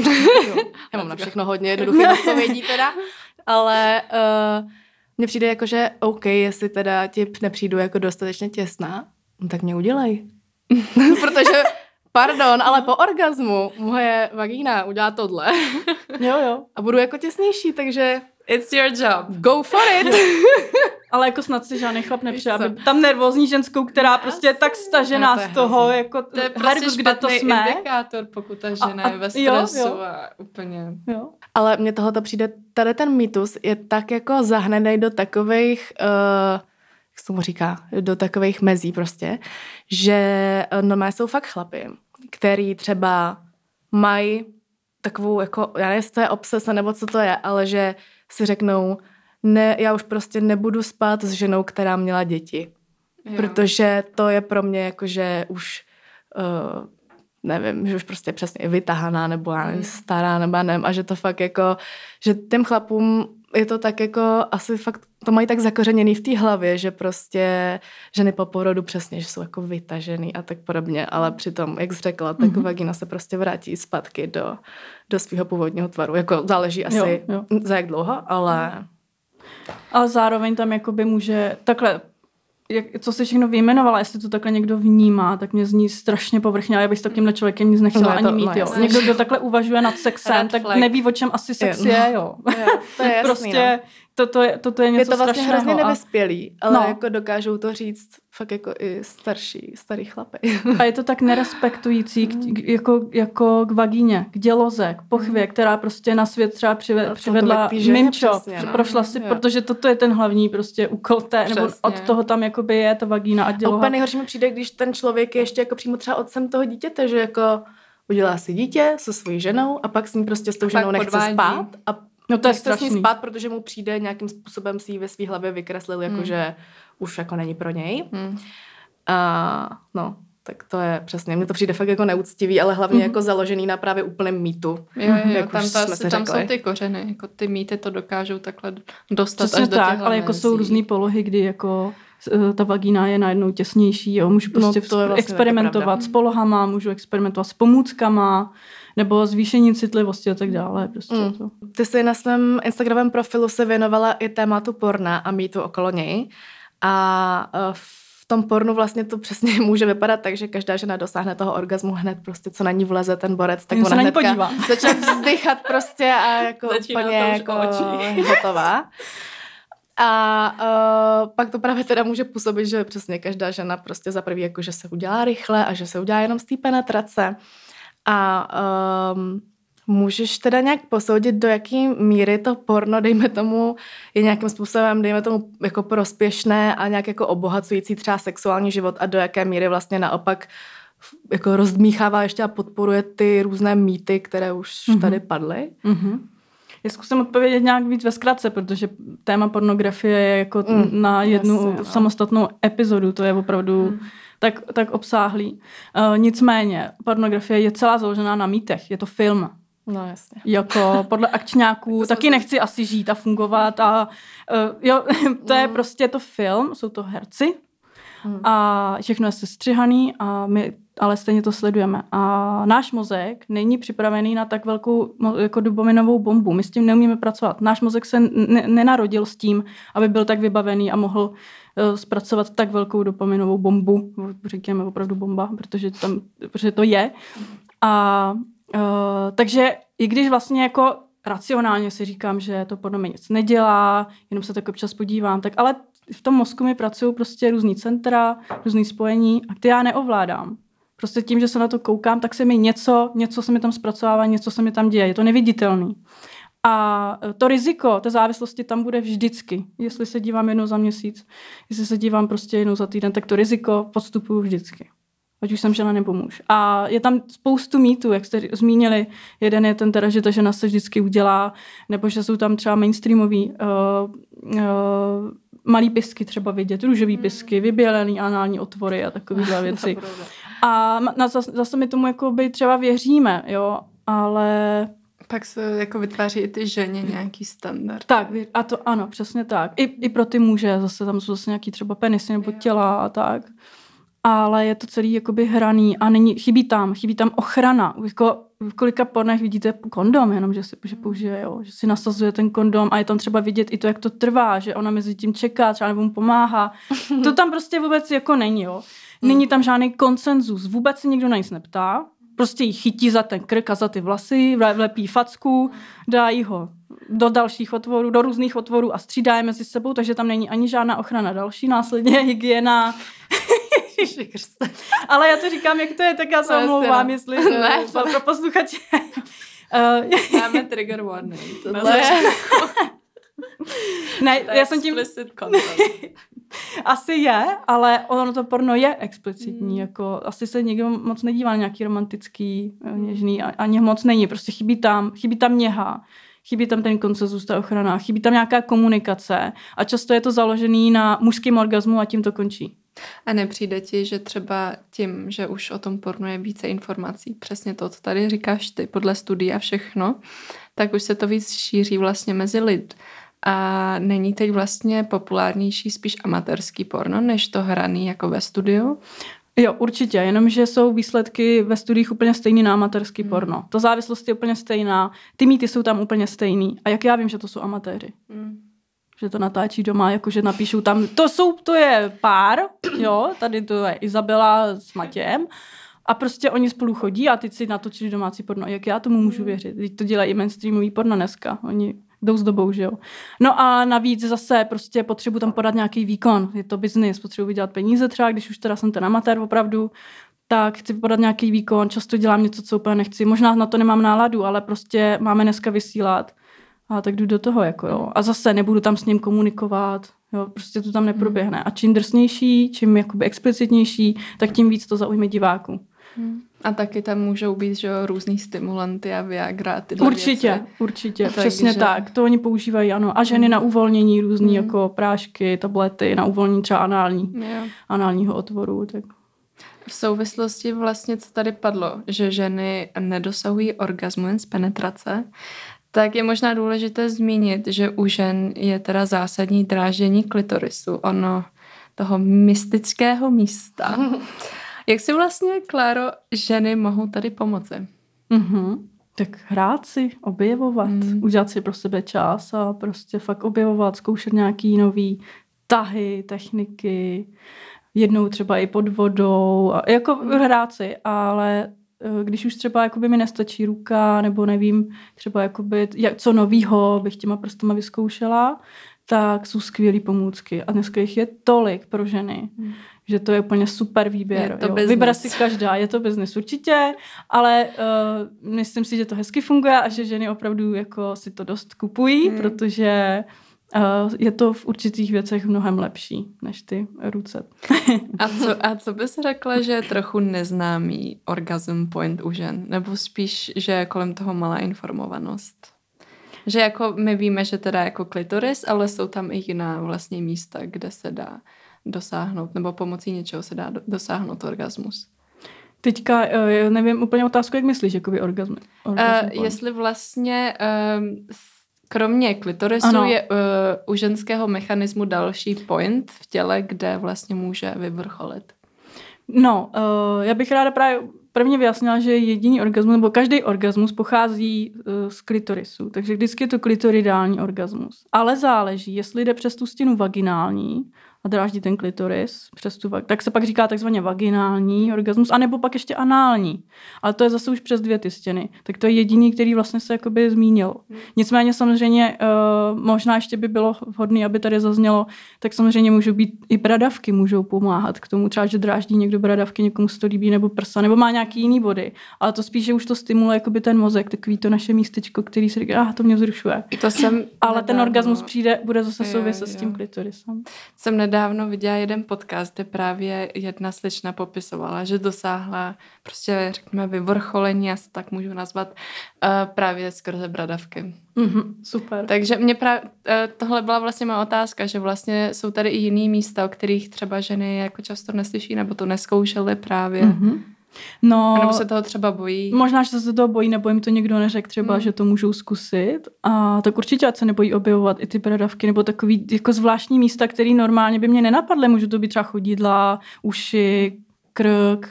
Já mám na všechno hodně jednoduché odpovědí teda, ale uh, mně přijde jako, že OK, jestli teda ti nepřijdu jako dostatečně těsná, no tak mě udělej. Protože pardon, ale po orgazmu moje vagína udělá tohle. Jo, jo. A budu jako těsnější, takže it's your job. Go for it. Ale jako snad si žádný chlap nepřijde. Tam nervózní ženskou, která prostě je tak stažená no to je z toho, hezný. Jako to je prostě špatný indikátor, pokud ta žena a, a, je ve stresu jo, jo. a úplně. Jo. Ale mně tohoto přijde, tady ten mýtus je tak jako zahnaný do takových... Uh, jak se mu říká, do takových mezí prostě, že normálně jsou fakt chlapy, který třeba mají takovou, jako, já nevím, jestli to je obsesa nebo co to je, ale že si řeknou, ne, já už prostě nebudu spát s ženou, která měla děti. Jo. Protože to je pro mě jakože už, uh, nevím, že už prostě přesně vytahaná nebo já nevím, stará nebo nevím, a že to fakt jako, že těm chlapům je to tak jako, asi fakt to mají tak zakořeněný v té hlavě, že prostě ženy po porodu přesně, že jsou jako vytažený a tak podobně, ale přitom, jak jsi řekla, tak mm-hmm. vagina se prostě vrátí zpátky do, do svého původního tvaru. Jako záleží asi jo, jo. za jak dlouho, ale... Ale zároveň tam jakoby může takhle... Jak, co si všechno vyjmenovala, jestli to takhle někdo vnímá, tak mě zní strašně povrchně, ale já bych s takýmhle člověkem nic nechtěla no, ani to, mít. No, jo. Někdo, kdo takhle uvažuje nad sexem, Red tak flag. Neví, o čem asi sex je. je no. jo. jo. To je jasný, prostě no. to, to, to je něco strašného. Je to vlastně hrozně nevyspělý, ale no. jako dokážou to říct fakt jako i starší, starý chlapy. A je to tak nerespektující k, k, jako, jako k vagíně, k děloze, k pochvě, která prostě na svět třeba přive, přivedla mimčo, no. prošla si, jo. protože toto je ten hlavní prostě úkol té, nebo od toho tam jakoby je ta vagína a děloha. Úplně nejhorší mi přijde, když ten člověk je ještě jako přímo třeba otcem toho dítěte, že jako udělá si dítě se svojí ženou a pak s ní prostě s tou ženou nechce spát a No to je strašný. Chce s ní spát, protože mu přijde nějakým způsobem si ji ve svý hlavě vykreslil, jakože hmm. už jako není pro něj. Hmm. A no, tak to je přesně. Mně to přijde fakt jako neúctivý, ale hlavně hmm. jako založený na právě úplném mýtu. Jo, jo, jak tam, už ta, jsme tam jsou ty kořeny. Jako ty mýty to dokážou takhle dostat přesně až do těch hlavnenzí. Ale jako jsou různý polohy, kdy jako ta vagína je najednou těsnější, jo, můžu prostě no, to je vlastně experimentovat s polohama, můžu experimentovat s pomůckama, nebo zvýšením citlivosti a tak dále. Prostě mm. to. Ty jsi na svém Instagramovém profilu se věnovala i tématu porna a mýtu okolo něj a v tom pornu vlastně to přesně může vypadat tak, že každá žena dosáhne toho orgazmu hned prostě, co na ní vleze ten borec, tak ona hnedka začne vzdychat prostě a jako úplně jako hotová. A uh, pak to právě teda může působit, že přesně každá žena prostě za prvý jako, že se udělá rychle a že se udělá jenom z té penetrace. A um, můžeš teda nějak posoudit, do jaký míry to porno, dejme tomu, je nějakým způsobem, dejme tomu, jako prospěšné a nějak jako obohacující třeba sexuální život a do jaké míry vlastně naopak jako rozdmíchává ještě a podporuje ty různé mýty, které už mm-hmm. tady padly. Mhm. Já zkusím odpovědět nějak víc ve zkratce, protože téma pornografie je jako t- mm, na jednu jasně, samostatnou epizodu, to je opravdu mm. tak, tak obsáhlý. Uh, nicméně, pornografie je celá založená na mýtech, je to film. No jasně. Jako podle akčňáků, tak taky nechci asi žít a fungovat a uh, jo, to je mm. prostě to film, jsou to herci mm. a všechno je sestřihaný a my ale stejně to sledujeme. A náš mozek není připravený na tak velkou jako dopaminovou bombu. My s tím neumíme pracovat. Náš mozek se ne- nenarodil s tím, aby byl tak vybavený a mohl uh, zpracovat tak velkou dopaminovou bombu. Říkáme opravdu bomba, protože, tam, protože to je. A, uh, takže i když vlastně jako racionálně si říkám, že to podle mě nic nedělá, jenom se tak občas podívám, tak ale v tom mozku mi pracují prostě různý centra, různý spojení, a ty já neovládám. Prostě tím, že se na to koukám, tak se mi něco, něco se mi tam zpracovává, něco se mi tam děje. Je to neviditelný. A to riziko té závislosti tam bude vždycky. Jestli se dívám jednou za měsíc, jestli se dívám prostě jednou za týden, tak to riziko podstupuju vždycky. Ať už jsem žena nebo muž. A je tam spoustu mýtů, jak jste zmínili. Jeden je ten teda, že ta žena se vždycky udělá, nebo že jsou tam třeba mainstreamový uh, uh, malý pisky třeba vidět, růžový pisky, vybělený anální otvory a takovéhle věci. A na, zase, zase my tomu jakoby třeba věříme, jo, ale... Pak se jako vytváří i ty ženě nějaký standard. Tak, a to ano, přesně tak. I, i pro ty muže, zase tam jsou zase nějaký třeba penisy nebo těla a tak. Ale je to celý jakoby hraný a není, chybí tam, chybí tam ochrana. Jako v kolika pornech vidíte kondom, jenom že si že použije, jo, že si nasazuje ten kondom a je tam třeba vidět i to, jak to trvá, že ona mezi tím čeká, třeba nebo mu pomáhá. To tam prostě vůbec jako není, jo. Není tam žádný konsenzus, vůbec se nikdo na nic neptá. Prostě ji chytí za ten krk a za ty vlasy, vlepí facku, dají ho do dalších otvorů, do různých otvorů a střídá je mezi sebou, takže tam není ani žádná ochrana další, následně hygiena. Ale já to říkám, jak to je, tak já se omlouvám, jestli ne, ne, to... pro posluchače. Máme trigger warning. Ne, já jsem tím... Asi je, ale ono to porno je explicitní, mm. jako asi se někdo moc nedívá na nějaký romantický, něžný, ani moc není, prostě chybí tam, chybí tam něha, chybí tam ten konsenzus, ta ochrana, chybí tam nějaká komunikace a často je to založený na mužském orgazmu a tím to končí. A nepřijde ti, že třeba tím, že už o tom pornu je více informací, přesně to, co tady říkáš ty, podle studií a všechno, tak už se to víc šíří vlastně mezi lid. A není teď vlastně populárnější spíš amatérský porno, než to hraný jako ve studiu? Jo, určitě, jenomže jsou výsledky ve studiích úplně stejný na amatérský hmm. porno. Ta závislost je úplně stejná, ty mýty jsou tam úplně stejný. A jak já vím, že to jsou amatéři? Hmm. Že to natáčí doma, jakože napíšou tam, to jsou, to je pár, jo, tady to je Izabela s Matějem. A prostě oni spolu chodí a teď si natočili domácí porno. Jak já tomu můžu věřit? Teď to dělají i mainstreamový porno dneska. Oni jdou s dobou, že jo. No a navíc zase prostě potřebuji tam podat nějaký výkon. Je to biznis, potřebuji vydělat peníze třeba, když už teda jsem ten amatér opravdu, tak chci podat nějaký výkon, často dělám něco, co úplně nechci. Možná na to nemám náladu, ale prostě máme dneska vysílat. A tak jdu do toho, jako jo. A zase nebudu tam s ním komunikovat, jo, prostě to tam neproběhne. A čím drsnější, čím jakoby explicitnější, tak tím víc to zaujme diváků. Hmm. A taky tam můžou být, že různý stimulanty a viagra, tyhle určitě, věci. Určitě, tak, přesně že... tak. To oni používají, ano. A ženy hmm. na uvolnění různý hmm. jako prášky, tablety, na uvolnění třeba anální, yeah. análního otvoru. Tak. V souvislosti vlastně, co tady padlo, že ženy nedosahují orgazmu jen z penetrace, tak je možná důležité zmínit, že u žen je teda zásadní dráždění klitorisu, ono toho mystického místa. Jak si vlastně, Kláro, ženy mohou tady pomoci? Mm-hmm. Tak hrát si, objevovat, mm. udělat si pro sebe čas a prostě fakt objevovat, zkoušet nějaký nový tahy, techniky, jednou třeba i pod vodou, a jako hrát si, ale když už třeba jakoby mi nestačí ruka, nebo nevím, třeba jakoby, co novýho bych těma prstama vyzkoušela, tak jsou skvělý pomůcky. A dneska jich je tolik pro ženy, hmm. že to je úplně super výběr. Vybrat si každá, je to business určitě, ale uh, myslím si, že to hezky funguje a že ženy opravdu jako si to dost kupují, hmm. protože uh, je to v určitých věcech mnohem lepší než ty ruce. A co, a co bys řekla, že je trochu neznámý orgasm point u žen? Nebo spíš, že je kolem toho malá informovanost? Že jako my víme, že teda jako klitoris, ale jsou tam i jiná vlastně místa, kde se dá dosáhnout, nebo pomocí něčeho se dá dosáhnout orgasmus. Teďka nevím úplně otázku, jak myslíš, jakoby orgasm? orgasm uh, jestli vlastně um, kromě klitorisu ano. je uh, u ženského mechanismu další point v těle, kde vlastně může vyvrcholit. No, uh, já bych ráda právě prvně vyjasnila, že jediný orgasmus, nebo každý orgasmus pochází z klitorisu, takže vždycky je to klitoridální orgasmus. Ale záleží, jestli jde přes tu stěnu vaginální a dráždí ten klitoris, přes tu, tak se pak říká takzvaně vaginální orgasmus, anebo pak ještě anální. Ale to je zase už přes dvě ty stěny. Tak to je jediný, který vlastně se jakoby zmínilo. Nicméně samozřejmě možná ještě by bylo vhodné, aby tady zaznělo, tak samozřejmě můžou být i bradavky, můžou pomáhat k tomu, třeba že dráždí někdo bradavky, někomu se to líbí, nebo prsa, nebo má nějaký jiný body. Ale to spíš, že už to stimuluje jakoby ten mozek, takový to naše místečko, který si říká, ah, to mě vzrušuje. To jsem Ale nedávno. Ten orgasmus přijde, bude zase souviset s tím klitorisem. Jsem nedávno viděla jeden podcast, kde právě jedna slečna popisovala, že dosáhla prostě, řekněme, vyvrcholení, já se tak můžu nazvat, právě skrze bradavky. Mm-hmm, super. Takže mě právě, tohle byla vlastně má otázka, že vlastně jsou tady i jiný místa, o kterých třeba ženy jako často neslyší, nebo to neskoušely právě. Mm-hmm. No, nebo se toho třeba bojí. Možná, že se toho bojí, nebo jim to někdo neřekl třeba, hmm. že to můžou zkusit. A tak určitě, ať se nebojí objevovat i ty bradavky, nebo takový jako zvláštní místa, které normálně by mě nenapadly. Můžou to být třeba chodidla, uši, krk,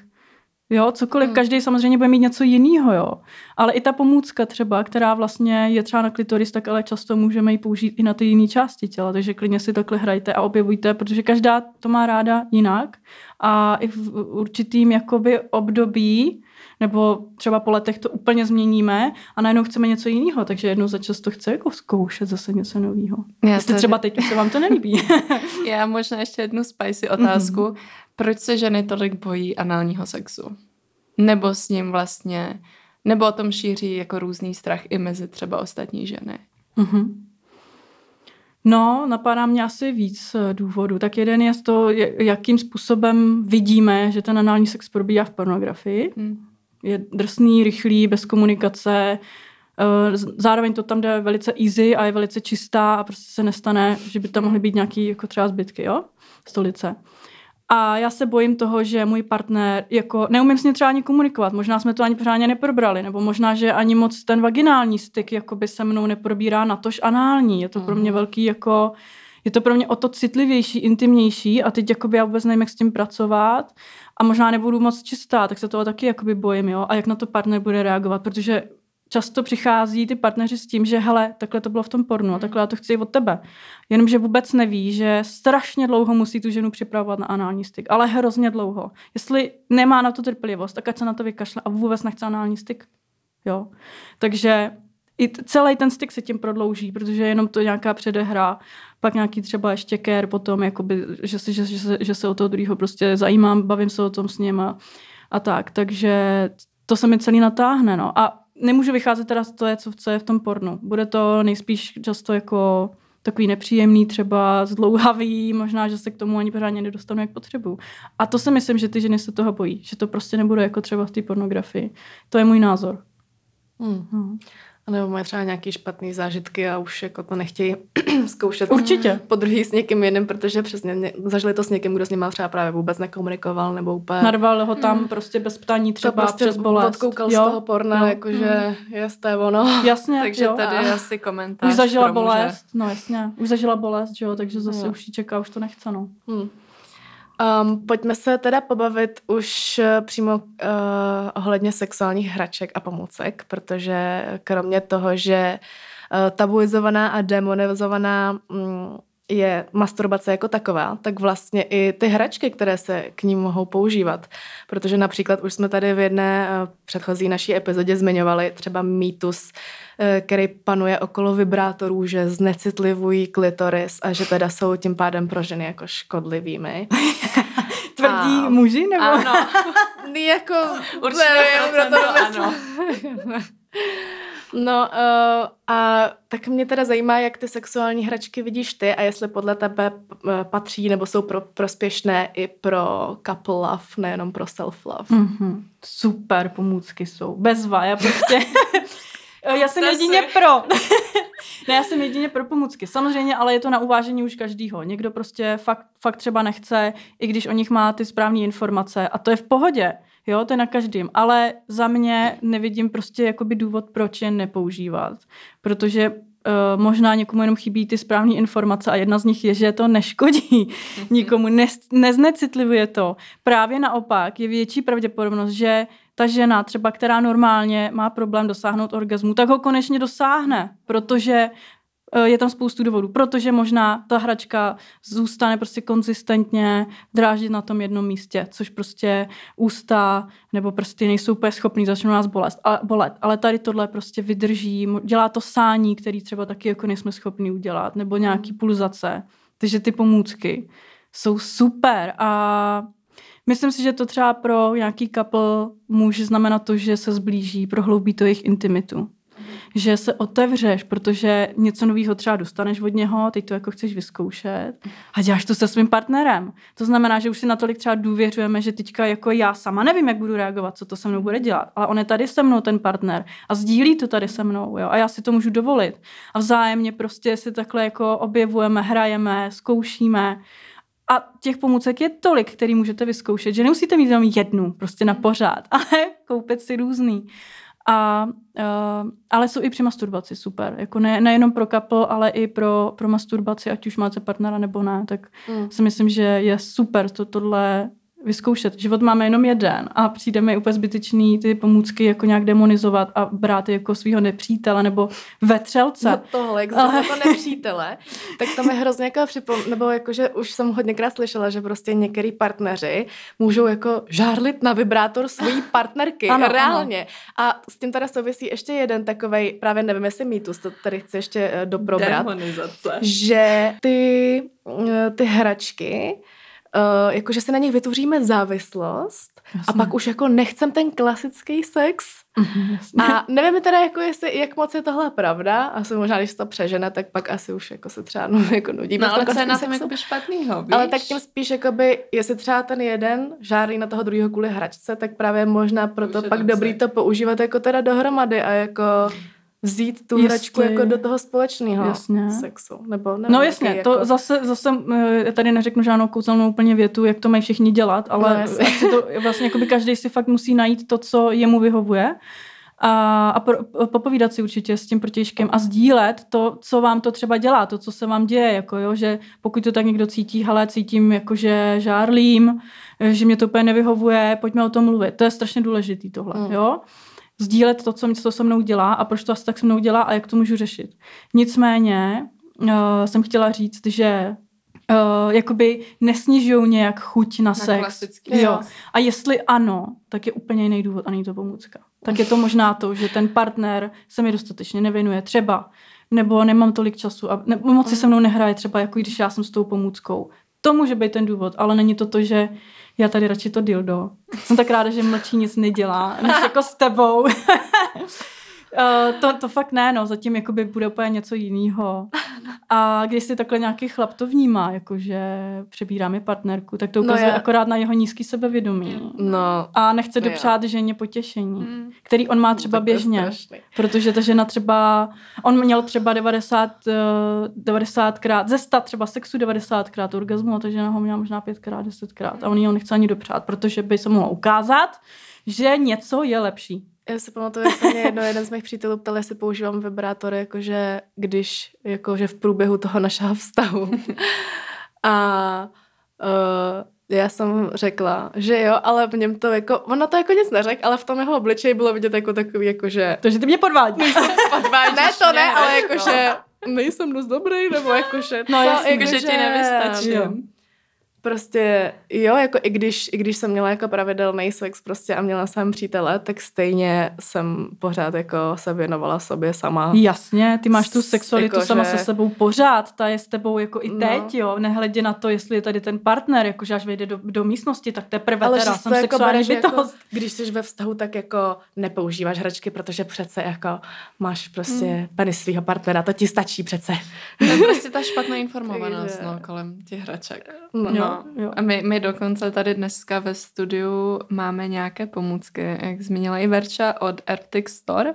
jo, cokoliv. Hmm. Každý samozřejmě bude mít něco jiného, jo. Ale i ta pomůcka třeba, která vlastně je třeba na klitoris, tak ale často můžeme ji použít i na ty jiné části těla. Takže klidně si takhle hrajte a objevujte, protože každá to má ráda jinak. A i v určitým jakoby období, nebo třeba po letech to úplně změníme a najednou chceme něco jiného, takže jednou za často chce jako zkoušet zase něco nového. Jestli třeba teď už se vám to nelíbí. Já možná ještě jednu spicy otázku. Mm-hmm. Proč se ženy tolik bojí análního sexu? Nebo s ním vlastně, nebo o tom šíří jako různý strach i mezi třeba ostatní ženy? Mhm. No, napadá mě asi víc důvodů. Tak jeden je to, jakým způsobem vidíme, že ten anální sex probíhá v pornografii. Hmm. Je drsný, rychlý, bez komunikace. Zároveň to tam jde velice easy a je velice čistá a prostě se nestane, že by tam mohly být nějaký jako třeba zbytky, jo? Stolice. A já se bojím toho, že můj partner, jako neumím s ním třeba ani komunikovat, možná jsme to ani pořádně neprobrali, nebo možná, že ani moc ten vaginální styk jakoby se mnou neprobírá, natož anální. Je to mm. pro mě velký, jako, je to pro mě o to citlivější, intimnější a teď jakoby já vůbec nevím, jak s tím pracovat a možná nebudu moc čistá, tak se toho taky jakoby bojím, jo, a jak na to partner bude reagovat, protože často přichází ty partneři s tím, že hele, takhle to bylo v tom pornu, takhle já to chci od tebe. Jenomže vůbec neví, že strašně dlouho musí tu ženu připravovat na anální styk, ale hrozně dlouho. Jestli nemá na to trpělivost, tak ať se na to vykašle a vůbec nechce anální styk. Jo. Takže i celý ten styk se tím prodlouží, protože jenom to nějaká předehra, pak nějaký třeba ještě care potom, jakoby, že, si, že, že, se, že se o toho druhého prostě zajímám, bavím se o tom s ním a, a tak. Takže to se mi celý natáhne. No. A nemůžu vycházet teda z toho, co je v tom pornu. Bude to nejspíš často jako takový nepříjemný, třeba zdlouhavý, možná, že se k tomu ani pořádně nedostanu, jak potřebuju. A to si myslím, že ty ženy se toho bojí, že to prostě nebude jako třeba v té pornografii. To je můj názor. Hmm. Hmm. A nebo mají třeba nějaké špatné zážitky a už jako to nechtějí zkoušet. Určitě. Podruhé s někým jiným, protože přesně zažili to s někým, kdo s ním má třeba právě vůbec nekomunikoval nebo úplně... Narval ho tam hmm. prostě bez ptání třeba prostě přes bolest. Odkoukal jo? z toho porna, no. jakože hmm. jeste ono. Jasně, takže jo. tady a... asi komentář. Už zažila bolest, no jasně. Už zažila bolest, že jo, takže zase jo. už ji čeká, už to nechce, no. Hmm. Um, pojďme se teda pobavit už přímo uh, ohledně sexuálních hraček a pomůcek, protože kromě toho, že uh, tabuizovaná a demonizovaná um, je masturbace jako taková, tak vlastně i ty hračky, které se k ní mohou používat. Protože například už jsme tady v jedné uh, předchozí naší epizodě zmiňovali třeba mýtus, uh, který panuje okolo vibrátorů, že znecitlivují klitoris a že teda jsou tím pádem pro ženy jako škodlivými. Tvrdí a... muži? Nebo? Ano. jako... Určitě procento, ano. No uh, a tak mě teda zajímá, jak ty sexuální hračky vidíš ty a jestli podle tebe patří nebo jsou pro, prospěšné i pro couple love, nejenom pro self-love. Mm-hmm. Super pomůcky jsou. Bezva, já prostě... já jsem jedině pro... Ne, já jsem jedině pro pomůcky. Samozřejmě, ale je to na uvážení už každýho. Někdo prostě fakt, fakt třeba nechce, i když o nich má ty správné informace. A to je v pohodě, jo, to je na každém. Ale za mě nevidím prostě jakoby důvod, proč je nepoužívat. Protože uh, možná někomu jenom chybí ty správné informace a jedna z nich je, že to neškodí nikomu, ne, neznecitlivuje to. Právě naopak je větší pravděpodobnost, že ta žena třeba, která normálně má problém dosáhnout orgazmu, tak ho konečně dosáhne, protože je tam spoustu důvodů, protože možná ta hračka zůstane prostě konzistentně dráždit na tom jednom místě, což prostě ústa nebo prsty nejsou úplně schopný, začnou nás bolest, a, bolet, ale tady tohle prostě vydrží, dělá to sání, který třeba taky jako nejsme schopni udělat, nebo nějaký pulzace, takže ty pomůcky jsou super a myslím si, že to třeba pro nějaký couple může znamenat to, že se zblíží, prohloubí to jejich intimitu. Mm. Že se otevřeš, protože něco nového třeba dostaneš od něho, teď to jako chceš vyzkoušet a děláš to se svým partnerem. To znamená, že už si natolik třeba důvěřujeme, že teďka jako já sama nevím, jak budu reagovat, co to se mnou bude dělat, ale on je tady se mnou ten partner a sdílí to tady se mnou, jo, a já si to můžu dovolit. A vzájemně prostě si takhle jako objevujeme, hrajeme, zkoušíme. A těch pomůcek je tolik, který můžete vyzkoušet, že nemusíte mít jenom jednu, prostě na pořád, ale koupit si různý. A, uh, ale jsou i při masturbaci super. Jako ne, nejenom pro couple, ale i pro, pro masturbaci, ať už máte partnera nebo ne, tak mm. si myslím, že je super to, tohle vyzkoušet. Život máme jenom jeden a přijde mi úplně zbytečný ty pomůcky jako nějak demonizovat a brát jako svého nepřítele nebo vetřelce. No tohle, jak ale... to nepřítele, tak tam je hrozně jako připomínka, nebo jakože už jsem hodněkrát slyšela, že prostě některý partneři můžou jako žárlit na vibrátor svojí partnerky, ano, reálně. Ano. A s tím teda souvisí ještě jeden takovej, právě nevím, jestli mýtus, to tady chci ještě doprobrat. Demonizace. Že ty, ty hračky Uh, jakože si na nich vytvoříme závislost. Jasně. A pak už jako nechcem ten klasický sex. Jasně. A nevím teda, jako jestli, jak moc je tohle pravda. Asi možná, když to přežene, tak pak asi už jako se třeba no, jako nudí. No ale co je na tom jakoby špatnýho, víš? Ale tak tím spíš, jakoby, jestli třeba ten jeden žárlí na toho druhého kvůli hračce, tak právě možná proto pak dobrý to používat jako teda dohromady a jako... vzít tu hračku jako do toho společného jasně. sexu. Nebo nevím, no jasně, jako... to zase, zase tady neřeknu žádnou kouzelnou úplně větu, jak to mají všichni dělat, ale no, si to, vlastně jakoby každej si fakt musí najít to, co jemu vyhovuje a, a pro, popovídat si určitě s tím protějškem a sdílet to, co vám to třeba dělá, to, co se vám děje, jako jo, že pokud to tak někdo cítí, hele, cítím jako, že žárlím, že mě to úplně nevyhovuje, pojďme o tom mluvit. To je strašně důležitý tohle, mm. jo. Sdílet to, co, co se mnou dělá a proč to asi tak se mnou dělá a jak to můžu řešit. Nicméně uh, jsem chtěla říct, že uh, jakoby nesnižují nějak chuť na, na sex. Klasický, jo. A jestli ano, tak je úplně jiný důvod a není to pomůcka. Tak je to možná to, že ten partner se mi dostatečně nevěnuje třeba, nebo nemám tolik času a nebo moc si se mnou nehraje třeba, jako když já jsem s tou pomůckou. To může být ten důvod, ale není to to, že já tady radši to dildo. Jsem tak ráda, že mlčí nic nedělá, než jako s tebou. to, to fakt ne, no. Zatím jakoby bude úplně něco jiného. A když si takhle nějaký chlap to vnímá, jakože přebírá mi partnerku, tak to ukazuje no akorát na jeho nízký sebevědomí. No. A nechce no dopřát jo. ženě potěšení, mm. který on má třeba no, běžně. Protože ta žena třeba, on měl třeba devadesát, devadesátkrát, ze sta třeba sexu devadesátkrát orgazmu, a ta žena ho měla možná pětkrát, desetkrát. A on jeho nechce ani dopřát, protože by se mohla ukázat, že něco je lepší. Já si pamatuju, že mě jedno, jeden z mých přítelů ptal, jestli používám vibrátory, jakože když, jakože v průběhu toho našeho vztahu. A uh, já jsem řekla, že jo, ale v něm to jako, on na to jako nic neřekl, ale v tom jeho obličeji bylo vidět jako takový, jakože... To, že ty mě podvádíš. Podvádíš ne, to ne, ale jakože nejsem dost dobrý, nebo jakože... No, jakože ti nevystačím. Prostě jo, jako i když, i když jsem měla jako pravidelný sex prostě a měla jsem přítele, tak stejně jsem pořád jako se věnovala sobě sama. Jasně, ty máš tu sexualitu jako, sama že... se sebou pořád, ta je s tebou jako i teď, no. jo, nehledě na to, jestli je tady ten partner, jakože až vejde do, do místnosti, tak teprve ale teda jsem jako sexuální bytost. Jako, když jsi ve vztahu, tak jako nepoužíváš hračky, protože přece jako máš prostě hmm. penis svýho partnera, to ti stačí přece. To je prostě ta špatná informovanost no, kolem těch hraček. No. No. No, a my, my dokonce tady dneska ve studiu máme nějaké pomůcky, jak zmínila i Verča od Erotic Store,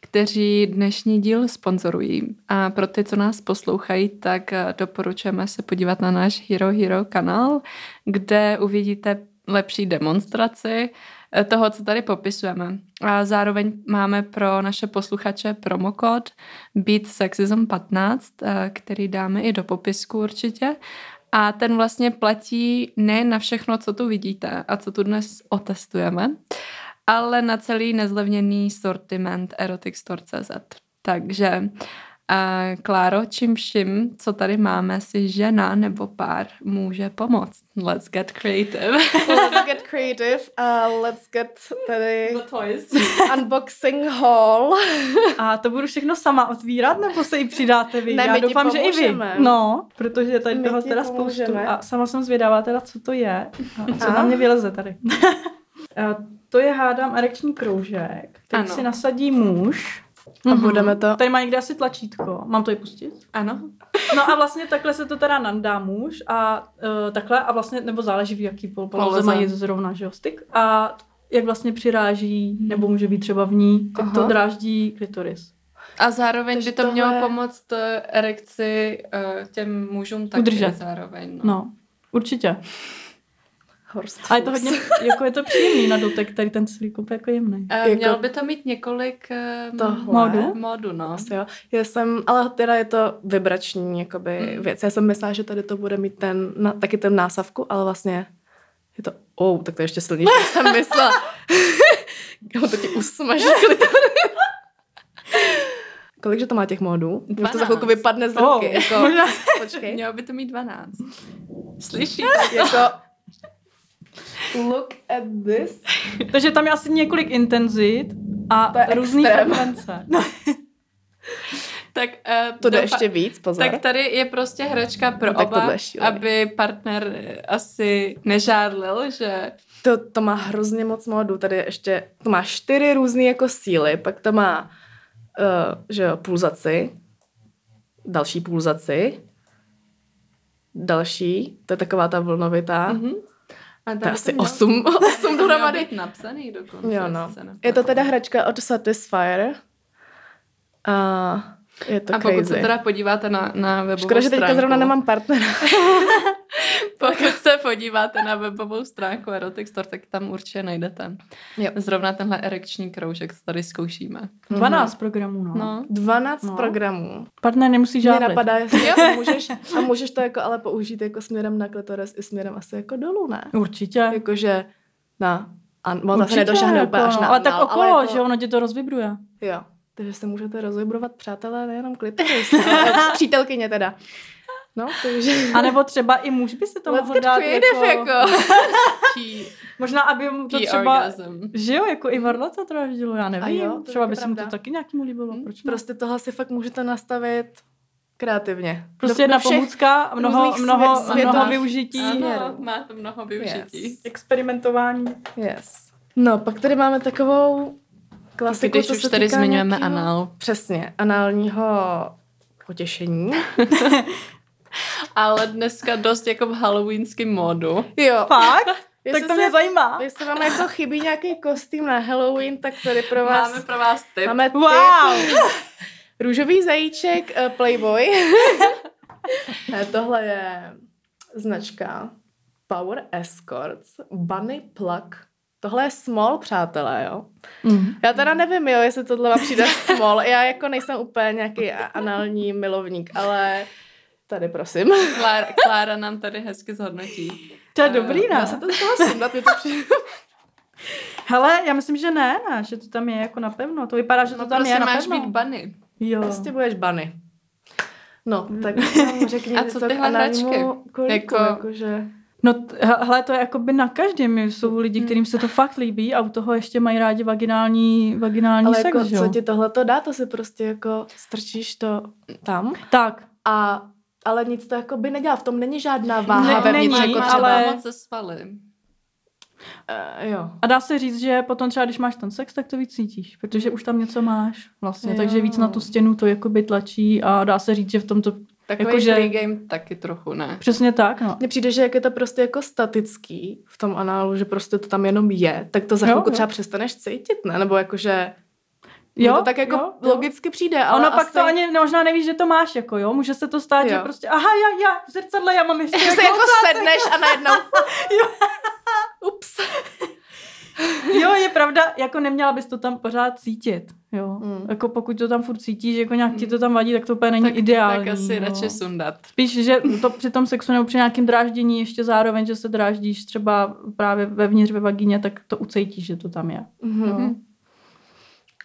kteří dnešní díl sponzorují. A pro ty, co nás poslouchají, tak doporučujeme se podívat na náš herohero kanál, kde uvidíte lepší demonstraci toho, co tady popisujeme. A zároveň máme pro naše posluchače promokód Beat Sexism patnáct, který dáme i do popisku určitě. A ten vlastně platí ne na všechno, co tu vidíte a co tu dnes otestujeme, ale na celý nezlevněný sortiment erotic store tečka cé zet. Takže, uh, Kláro, čím vším, co tady máme, si žena nebo pár může pomoct. Let's get creative. Let's get creative. Uh, let's get tady the toys. Unboxing haul. A to budu všechno sama otvírat, nebo se jí přidáte vy? Ne, já doufám, že i vy. No, protože tady my toho teda pomůžeme. Spoustu. A sama jsem zvědavá teda, co to je. A co a? na mě vyleze tady. To je, hádám, erekční kroužek, který ano. si nasadí muž. A mm-hmm. budeme to... Tady má někde asi tlačítko. Mám to i pustit? Ano. No a vlastně takhle se to teda nandá muž a uh, takhle a vlastně, nebo záleží v jaký poloze mají zrovna, že jo, styk. A jak vlastně přiráží, nebo může být třeba v ní, tak to dráždí klitoris. A zároveň takže by to tohle... mělo pomoct erekci uh, těm mužům taky udržet. Zároveň. No, no určitě. A je to hodně, jako je to příjemný na dotek, tady ten silikon jako jemný. E, jako... Mělo by to mít několik um, modů, modu, no. Asi, jo. Já jsem, ale teda je to vibrační jakoby, hmm. věc. Já jsem myslela, že tady to bude mít ten, na, taky ten násavku, ale vlastně je to, oh, tak to je ještě silnější, než jsem myslela. Kdo to ti usmaží. Kolikže to má těch modů? Mě to za chvilku vypadne z ruky. Oh, jako, možná... Počkej. Mělo by to mít dvanáct. Slyšíte to? Jako, look at this. Takže tam je asi několik intenzit a různý frekvence. No. Tak uh, to jde dopa- ještě víc, pozor. Tak tady je prostě hračka pro no, oba, aby partner asi nežárlil, že... To, to má hrozně moc modů. Tady ještě, to má čtyři různé jako síly, pak to má uh, že jo, pulzaci, další pulzaci, další, to je taková ta vlnovitá, mm-hmm. A to je asi osm dohromady. Napsaný dokonce. Jo, no. Je to teda hračka od Satisfyer. A je to a crazy. A pokud se teda podíváte na, na webovou škoda, stránku... Škoda, že teďka zrovna nemám partnera. Pokud se podíváte na webovou stránku Erotic Store, tak tam určitě najdete. Jo. Zrovna tenhle erekční kroužek tady zkoušíme. dvanáct mm-hmm. programů, no. no. dvanáct no. programů. Partner nemusí žádlit. Mě napadá, jestli jo, můžeš, a můžeš to jako ale použít jako směrem na klitoris i směrem asi jako dolů, ne? Určitě. Jakože na... An, určitě, nedošahne jako, až na ale anal, tak okolo, ale jako, že ono ti to rozvibruje. Jo. Takže se můžete rozvibrovat, přátelé, nejenom klitoris. Přítelkyně teda. No, takže... A nebo třeba i muž by se to let's mohl dát jako... jako... Možná, aby mu to třeba... Orgasm. Že jo, jako i varla to dráždilo, já nevím. Jo, třeba by se mu to taky nějakým líbilo. Hmm. Proč prostě tohle si fakt můžete nastavit kreativně. Prostě jedna pomůcka, mnoho, mnoho, mnoho využití. Ano, má to mnoho využití. Yes. Experimentování. Yes. No, pak tady máme takovou... Klasiku, když už tady zmiňujeme nějakýho... anál. Přesně, análního potěšení. Ale dneska dost jako v halloweenském módu. Jo. Fakt? Jestli tak to mě se, zajímá. Jestli vám jako chybí nějaký kostým na Halloween, tak tady pro vás... Máme pro vás tip. Máme tip. Wow. Růžový zajíček uh, Playboy. Ne, tohle je značka Power Escorts Bunny Plug. Tohle je small, přátelé, jo? Mm. Já teda nevím, jo, jestli tohle vám přijde small. Já jako nejsem úplně nějaký anální milovník, ale... Tady, prosím. Klára, Klára nám tady hezky zhodnotí. To je dobrý, ne? Já se to stala sundat, mě to přijde. Hele, já myslím, že ne, ne, že to tam je jako napevno. To vypadá, že to no, tam prostě je napevno. Prostě máš být bunny. Jo. Prostě budeš bunny. No, tak tam řekni. A co tyhle hračky? Jako... Jakože... No, hele, to je jakoby na každém. Jsou lidi, kterým se to fakt líbí a u toho ještě mají rádi vaginální, vaginální sex, jako, jo? Ale co ti tohle to dá? To si prostě jako strčíš to tam. Tak. A ale nic to jako by nedělá. V tom není žádná váha ne, vevnitř, jako třeba ale... moc se svaly. Uh, jo. A dá se říct, že potom třeba, když máš ten sex, tak to víc cítíš, protože už tam něco máš vlastně, jo. Takže víc na tu stěnu to jakoby tlačí a dá se říct, že v tom to... Takový jako, že... game taky trochu, ne? Přesně tak, no. Mně přijde, že jak je to prostě jako statický v tom análu, že prostě to tam jenom je, tak to za chvilku třeba přestaneš cítit, ne? Nebo jakože... Jo, to tak jako jo, logicky jo. Přijde, ale ono asi... pak to ani možná nevíš, že to máš, jako jo, může se to stát, jo. Že prostě, aha, já, já, v zrcadle, já mám ještě... Že se jako sedneš a najednou... Jo. Ups. Jo, je pravda, jako neměla bys to tam pořád cítit, jo, mm. Jako pokud to tam furt cítíš, jako nějak mm. ti to tam vadí, tak to úplně není tak, ideální. Tak asi jo. Radši sundat. Spíš, že to při tom sexu nebo při nějakým dráždění ještě zároveň, že se dráždíš třeba právě vevnitř ve vagíně, tak to ucítíš, že to tam je. Mm-hmm. Jo.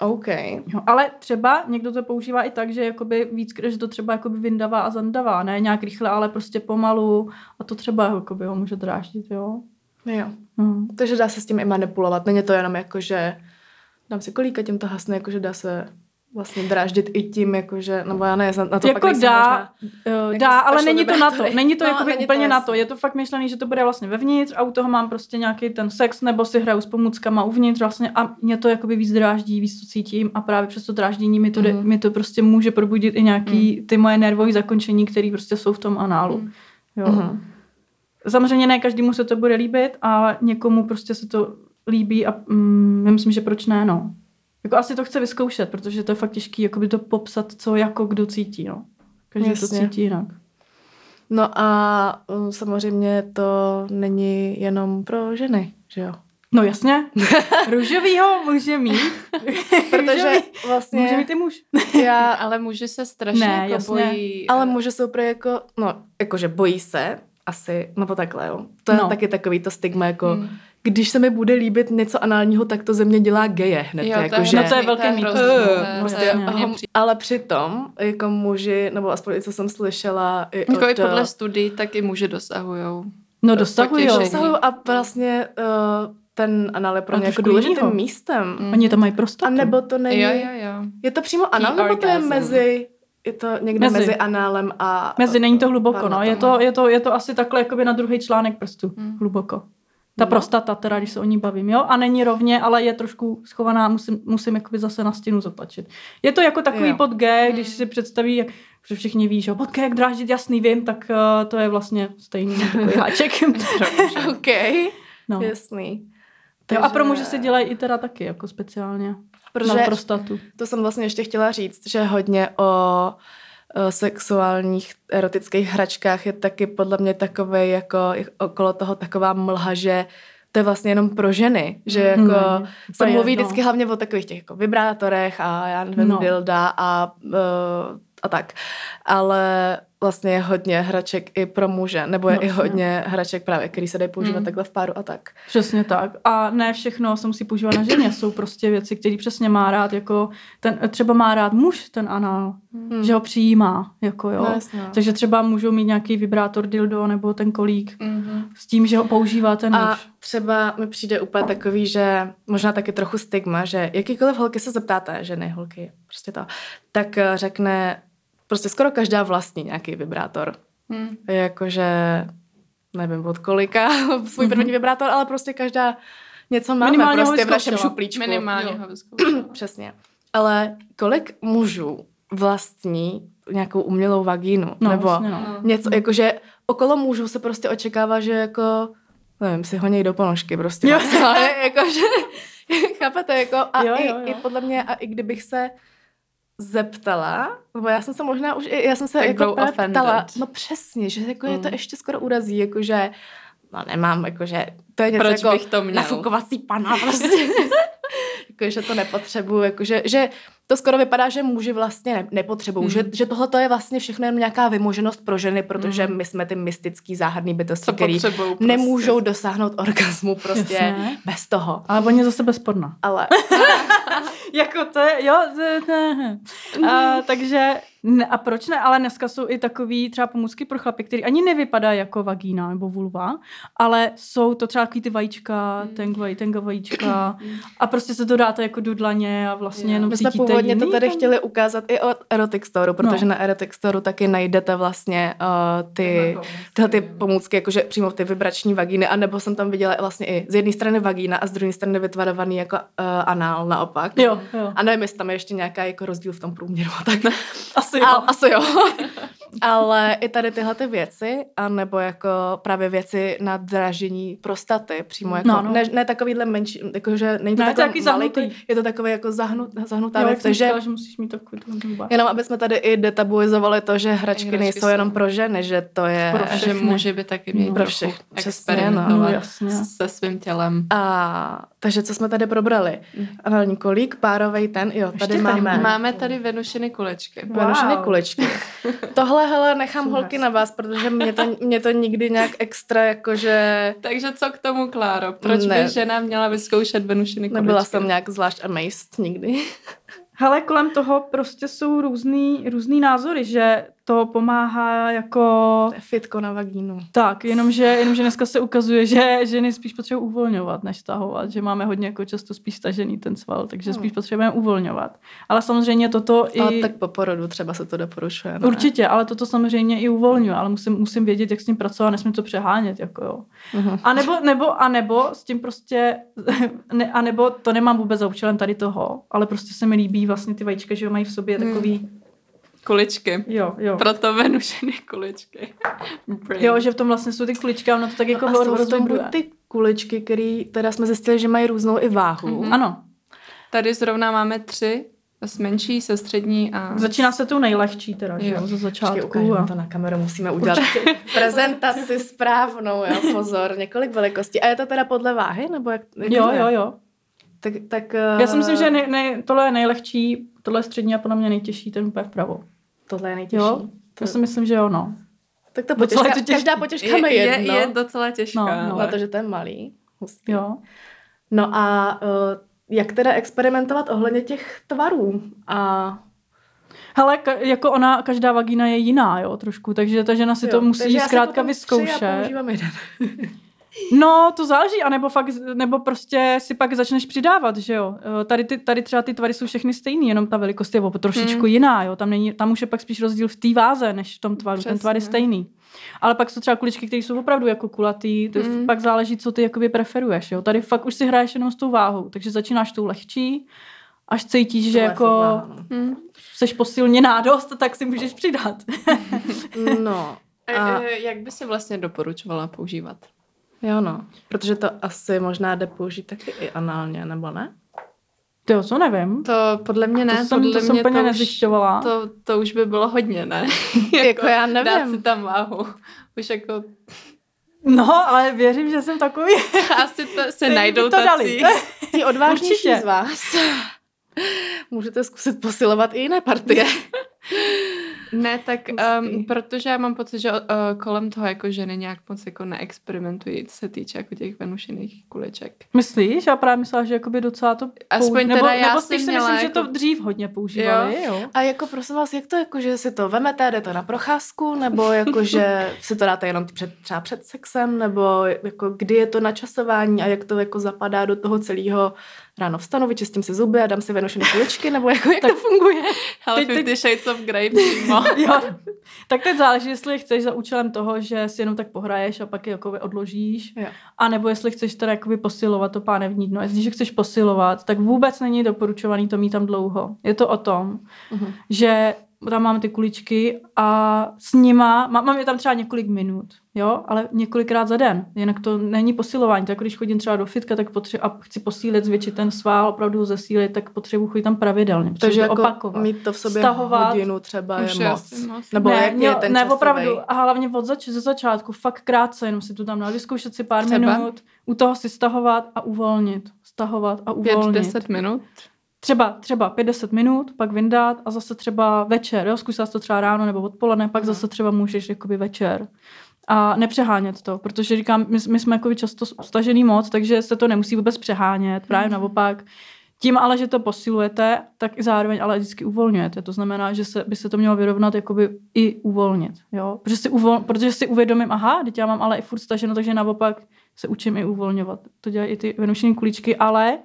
OK. Jo, ale třeba někdo to používá i tak, že jakoby víc, že to třeba jakoby vyndavá a zandavá, ne nějak rychle, ale prostě pomalu a to třeba jakoby ho může dráždit, jo. Jo. Hmm. Takže dá se s tím i manipulovat, není to jenom jakože dám si kolíka, tím to hasne, jakože dá se vlastně dráždit i tím, jakože, nebo já ne, na to jako pak dá, možná, dá, ale není to na to, není to no, jakoby není úplně to na to, je to fakt myšlený, že to bude vlastně vevnitř a u toho mám prostě nějaký ten sex, nebo si hraju s pomůckama uvnitř vlastně a mě to jakoby víc dráždí, víc to cítím a právě přes to dráždění mi to, mm. mi to prostě může probudit i nějaký mm. ty moje nervové zakončení, které prostě jsou v tom análu, mm. jo. Mm. Samozřejmě ne každému se to bude líbit, ale někomu prostě se to líbí a mm, já myslím, že proč ne, no. Jako asi to chce vyzkoušet, protože to je fakt těžký jakoby to popsat, co jako kdo cítí, no. Každý Jasně. to cítí jinak. No a um, samozřejmě to není jenom pro ženy, že jo? No jasně. Růžovýho může mít. Protože vlastně... Může mít i muž. Já, ale muži se strašně ne, jako jasně. bojí. Ale muži jsou pro jako... No, jakože bojí se asi, nebo takhle, jo. To je no. taky takový to stigma, jako... Hmm. Když se mi bude líbit něco análního, tak to ze mě dělá geje hned. Jo, jako, že... No to je velké mýtus. Prostě, ale přitom, jako muži, nebo aspoň co jsem slyšela... I jako od, i podle studií, tak i muži dosahujou. No dosahujou. dosahujou a vlastně uh, ten anál je pro mě jako důležitým místem. Mm. Oni to mají prostatu. A nebo to není... Jo, jo, jo. Je to přímo anál, nebo to je mezi... Je to někde mezi, mezi análem a... Mezi, není to hluboko, no. Je to, je to, je to asi takhle, jakoby na druhý článek prstu. Mm. Hluboko. Ta prostata, teda, když se o ní bavím, jo? A není rovně, ale je trošku schovaná, musím, musím jakoby zase na stěnu zatlačit. Je to jako takový jo. pod G, když si představí, jak všichni ví, že pod G, jak dráždit, jasný, vím, tak uh, to je vlastně stejný takový háček. OK, no. jasný. Takže... Jo, a pro muže se dělají i teda taky, jako speciálně protože na prostatu. To jsem vlastně ještě chtěla říct, že hodně o... sexuálních erotických hračkách je taky podle mě takovej jako okolo toho taková mlha, že to je vlastně jenom pro ženy, že jako mm, se mluví je, no. vždycky hlavně o takových těch jako vibrátorech a já nevím, no. dilda a, a tak. Ale vlastně je hodně hraček i pro muže, nebo je no, i hodně no. hraček právě, který se dají používat mm. takhle v páru a tak. Přesně tak. A ne všechno se musí používat na ženě. Jsou prostě věci, které přesně má rád, jako ten, třeba má rád muž ten anal, mm. že ho přijímá, jako jo. No, jasně. Takže třeba můžou mít nějaký vibrátor dildo nebo ten kolík mm-hmm. s tím, že ho používá ten a muž. Třeba mi přijde úplně takový, že možná taky trochu stigma, že jakýkoliv holky se zeptáte, ženy, holky, prostě to, tak řekne... Prostě skoro každá vlastní nějaký vibrátor. Hmm. Jakože, nevím od kolika, svůj první vibrátor, ale prostě každá něco máme minimálně prostě v našem šuplíčku. Minimálně ho vyzkoušela. Přesně. Ale kolik mužů vlastní nějakou umělou vagínu. No, nebo vlastně, no. něco, no. jakože okolo mužů se prostě očekává, že jako, nevím, si honěj do ponožky prostě. Jo. Ale jakože, chápete, jako a jo, jo, jo. I, i podle mě, a i kdybych se zeptala, nebo já jsem se možná už, já jsem se tak jako ptala, no přesně, že jako mm. je to ještě skoro urazí, jakože, no nemám, jakože, to je něco proč jako bych to měl? Nafukovací pana prostě. Jakože to nepotřebuju, jakože, že to skoro vypadá, že muži vlastně nepotřebují, mm. že, že tohle je vlastně všechno jenom nějaká vymoženost pro ženy, protože mm. my jsme ty mystický záhadný bytosti, který prostě. Nemůžou dosáhnout orgazmu prostě jasně. bez toho. Ale oni zase bez porna. Ale. Jako to je, jo. A, takže, ne, a proč ne, ale dneska jsou i takový třeba pomůcky pro chlapy, který ani nevypadá jako vagína nebo vulva, ale jsou to třeba takový ty vajíčka, tenga, tenga vajíčka a prostě se to dáte jako do dlaně a vlastně jenom cítíte. Hodně to tady chtěli ukázat i od Erotic Store, protože no. na Erotic Store taky najdete vlastně uh, ty, tyhle ty pomůcky, jakože přímo ty vibrační vagíny, anebo jsem tam viděla vlastně i z jedné strany vagína a z druhé strany vytvarovaný jako uh, anál naopak. Jo, jo. A nevím, jestli tam je ještě nějaká jako rozdíl v tom průměru. Tak. Asi jo. A, asi jo. Ale i tady tyhle ty věci, anebo jako právě věci na dražení prostaty, přímo jako, no, no. Ne, ne takovýhle menší, jakože není to ne, takový malý, je to takový jako zahnut, zahnutá věc, takže říkala, že musíš mít takový jenom, aby jsme tady i detabuizovali to, že hračky, hračky nejsou jenom pro ženy, že to je pro všechny. Že muži by taky měli pro všechny experimentovat no, se svým tělem. A, takže co jsme tady probrali? Anální kolík, párovej ten, jo, tady ještě máme. Tady máme tady venušiny kulečky. Wow. Venušiny kulečky. Tohle hele, nechám Sůraz. Holky na vás, protože mě to, mě to nikdy nějak extra jakože... Takže co k tomu, Kláro? Proč ne. by žena měla vyzkoušet venušiny kolečky? Nebyla jsem nějak zvlášť amazed nikdy. Hele, kolem toho prostě jsou různý, různý názory, že to pomáhá jako... To je fitko na vagínu. Tak, jenomže, jenomže dneska se ukazuje, že ženy spíš potřebují uvolňovat, než tahovat, že máme hodně jako často spíš stažený ten sval, takže spíš potřebujeme uvolňovat. Ale samozřejmě toto i... Ale tak po porodu třeba se to doporučuje. Ne? Určitě, ale toto samozřejmě i uvolňuje, ale musím, musím vědět, jak s ním pracovat, nesmím to přehánět, jako jo. Uh-huh. A nebo, nebo, a nebo s tím prostě... Ne, a nebo to nemám vůbec za účelem tady toho, ale prostě se mi líbí vlastně ty vajíčka, že jo, mají v sobě takový... Hmm. Kuličky. Jo, jo. Proto venušiny kuličky. Brain. Jo, že v tom vlastně jsou ty kuličky a ono to tak jako... No, a jsou v tom ty kuličky, které teda jsme zjistili, že mají různou i váhu. Mm-hmm. Ano. Tady zrovna máme tři, s menší, se střední a... Začíná se tou nejlehčí teda, jo. že? Ze začátku. Počkej, a... to na kameru musíme udělat prezentaci správnou, jo, pozor, několik velikostí. A je to teda podle váhy, nebo jak... jak jo, jo, jo. Tak, tak, já si myslím, že nej, nej, tohle je nejlehčí, tohle je střední a podle mě nejtěžší, ten úplně vpravo. Tohle je nejtěžší. Jo? To... Já si myslím, že jo, no. Tak to potěžka, každá potěžka je, je jedno. Je, je docela těžká. No, no. Na to, že to je malý. Hustý. Jo. No a jak teda experimentovat ohledně těch tvarů? A... Hele, ka- jako ona, každá vagína je jiná, jo, trošku, takže ta žena si jo, to musí zkrátka vyzkoušet. Takže já používám jeden. No, to záleží, anebo fakt, nebo prostě si pak začneš přidávat, že jo. Tady, ty, tady třeba ty tvary jsou všechny stejný, jenom ta velikost je trošičku mm. jiná, jo. Tam, není, tam už je pak spíš rozdíl v té váze, než v tom tvaru. Přesně. Ten tvar je stejný. Ale pak jsou třeba kuličky, které jsou opravdu jako kulatý, to mm. pak záleží, co ty jakoby preferuješ, jo. Tady fakt už si hraješ jenom s tou váhou, takže začínáš tou lehčí, až cítíš, to že jako mm. seš posilněná dost, tak si můžeš přidat. No. A jak by si vlastně doporučovala používat? Jo no, protože to asi možná jde použít taky i análně, nebo ne? Jo, to nevím. To podle mě ne, to jsem, podle to jsem mě to už, to, to už by bylo hodně, ne? jako, jako já nevím. Dát si tam váhu, už jako... No, ale věřím, že jsem takový. Asi to, se najdou to tací. Ty odvážnější z vás. Můžete zkusit posilovat i jiné partie. Ne, tak um, protože já mám pocit, že uh, kolem toho jako ženy nějak moc jako neexperimentují, co se týče jako těch venušiných kuleček. Myslíš? Já právě myslela, že jakoby docela to používali. Nebo, nebo spíš si myslím, jako... že to dřív hodně používali. Jo. Jo. A jako prosím vás, jak to jako, že si to vemete, jde to na procházku, nebo jako, že si to dáte jenom před, třeba před sexem, nebo jako kdy je to načasování a jak to jako zapadá do toho celého ráno vstanu, vyčistím si zuby a dám si venušené kuličky, nebo jako, jak tak, to funguje. Ale Fifty Shades of Grey přímo. Tak teď záleží, jestli chceš za účelem toho, že si jenom tak pohraješ a pak je jakoby odložíš, jo. A nebo jestli chceš teda jakoby posilovat to pánevní dno. Jestliže chceš posilovat, tak vůbec není doporučovaný to mít tam dlouho. Je to o tom, uh-huh. že tam mám ty kuličky a s nima, má, mám je tam třeba několik minut, jo, ale několikrát za den, jinak to není posilování, tak když chodím třeba do fitka, tak potřebuji, a chci posílit, zvětšit ten svál, opravdu ho zesílit, tak potřebuji chodit tam pravidelně, protože jako opakovat. Mít to v sobě stahovat, hodinu třeba je moc. moc. Nebo ne, jak je ten ne, opravdu, a hlavně od zač- ze začátku, fakt krátce, jenom si to tam dali, zkoušet si pár třeba? minut, u toho si stahovat a uvolnit, stahovat a uvolnit. Pět, deset minut? Třeba, třeba pět deset minut, pak vyndat a zase třeba večer, jo, zkus to třeba ráno nebo odpoledne, pak no. zase třeba můžeš jakoby večer. A nepřehánět to, protože říkám, my, my jsme jakoby často stažený moc, takže se to nemusí vůbec přehánět, právě mm. naopak. Tím ale, že to posilujete, tak i zároveň ale vždycky uvolňujete. To znamená, že se, by se to mělo vyrovnat jakoby i uvolnit, jo. Protože si, uvol, protože si uvědomím, aha, teď já mám ale i furt staženo, takže naopak se učím i uvolňovat. To dělají i ty venušní kuličky, ale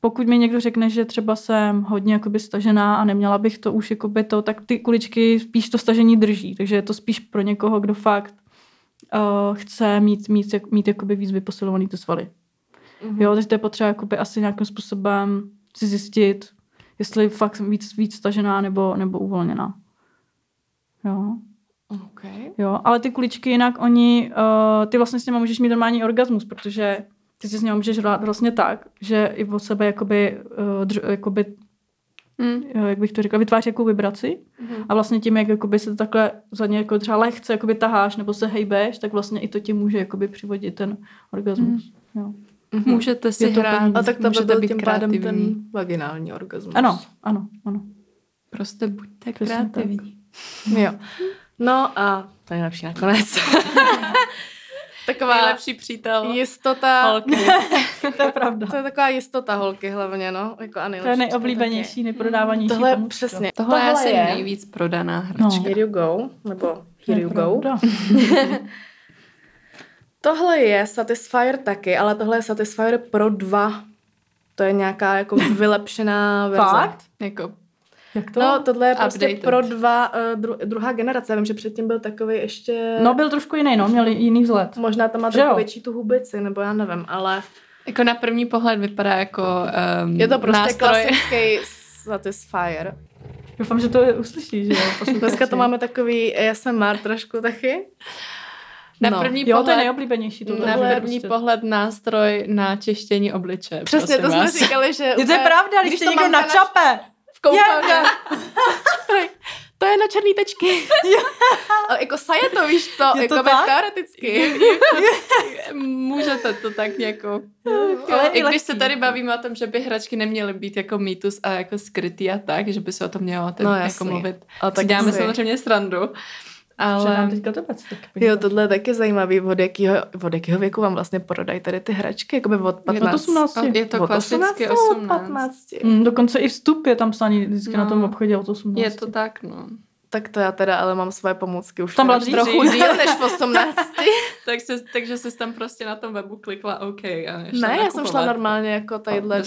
pokud mi někdo řekne, že třeba jsem hodně jakoby stažená a neměla bych to už jakoby to, tak ty kuličky spíš to stažení drží. Takže je to spíš pro někoho, kdo fakt uh, chce mít, mít, mít jakoby víc vyposilovaný ty svaly. Mm-hmm. Jo, takže to je potřeba jakoby asi nějakým způsobem si zjistit, jestli fakt jsem víc, víc stažená nebo, nebo uvolněná. Jo. Okay. Jo, ale ty kuličky jinak, oni, uh, ty vlastně s nimi můžeš mít normální orgasmus, protože ty si s ním můžeš hrát vlastně tak, že i od sebe jakoby, uh, drž, jakoby mm. jak bych to řekla, vytváří jakou vibraci mm. a vlastně tím, jak jakoby se takhle za ně jako třeba lehce jakoby taháš nebo se hejbeš, tak vlastně i to ti může jakoby přivodit ten orgasmus. Mm. Jo. Mm-hmm. Můžete si hrát, a tak to můžete být tím kreativní. Pádem ten vaginální orgasmus. Ano, ano, ano. Prostě buďte prostě kreativní. Tak. Jo. No a to je nejlepší nakonec. Taková nejlepší přítel. Jistota. Holky. To je pravda. To je taková jistota holky hlavně, no. Jako a to je nejoblíbenější, neprodávanější. Tohle je přesně. Tohle, Tohle je asi nejvíc prodaná hračka. No. Here you go. Nebo here you go. Tohle je Satisfyer taky, ale tohle je Satisfyer pro dva. To je nějaká jako vylepšená verze. Fakt? Jako Jak to? No, tohle je prostě updated. Pro dva, dru, druhá generace. Já vím, že předtím byl takovej ještě... No, byl trošku jiný, no, měl jiný vzhled. Možná tam má trochu větší tu hubici, nebo já nevím, ale... Jako na první pohled vypadá jako um, je to prostě nástroj. Klasický Satisfyer. Doufám, že to uslyšíš, že jo? Dneska to máme takový A S M R trošku taky. Na no. první jo, pohled, to je nejoblíbenější. To na první prostě. Pohled nástroj na čištění obliče. Přesně, to vás. Jsme říkali, že... Je to je pravda, když to někdo načape. Yeah. To je na černý tečky. Yeah. Ale jako saje to, víš co, jako teoreticky. Jako, můžete to tak jako... No, ale i když se tady bavíme o tom, že by hračky neměly být jako mýtus a jako skrytý a tak, že by se o tom mělo ten, no, jako mluvit. A tak si děláme si. samozřejmě srandu. Ale... Dobec, jo, tohle je taky zajímavý, od jakého, od jakého věku vám vlastně prodají tady ty hračky, jakoby od patnácti. Je to klasicky osmnáct. Mm, dokonce i vstup je tam psaný vždycky no. na tom obchodě od osmnácti. Je to tak, no. Tak to já teda, ale mám svoje pomůcky už tam trochu díl než v osmnácti. tak se, takže jsi tam prostě na tom webu klikla OK. A ne, nakupovat. Já jsem šla normálně jako tadyhle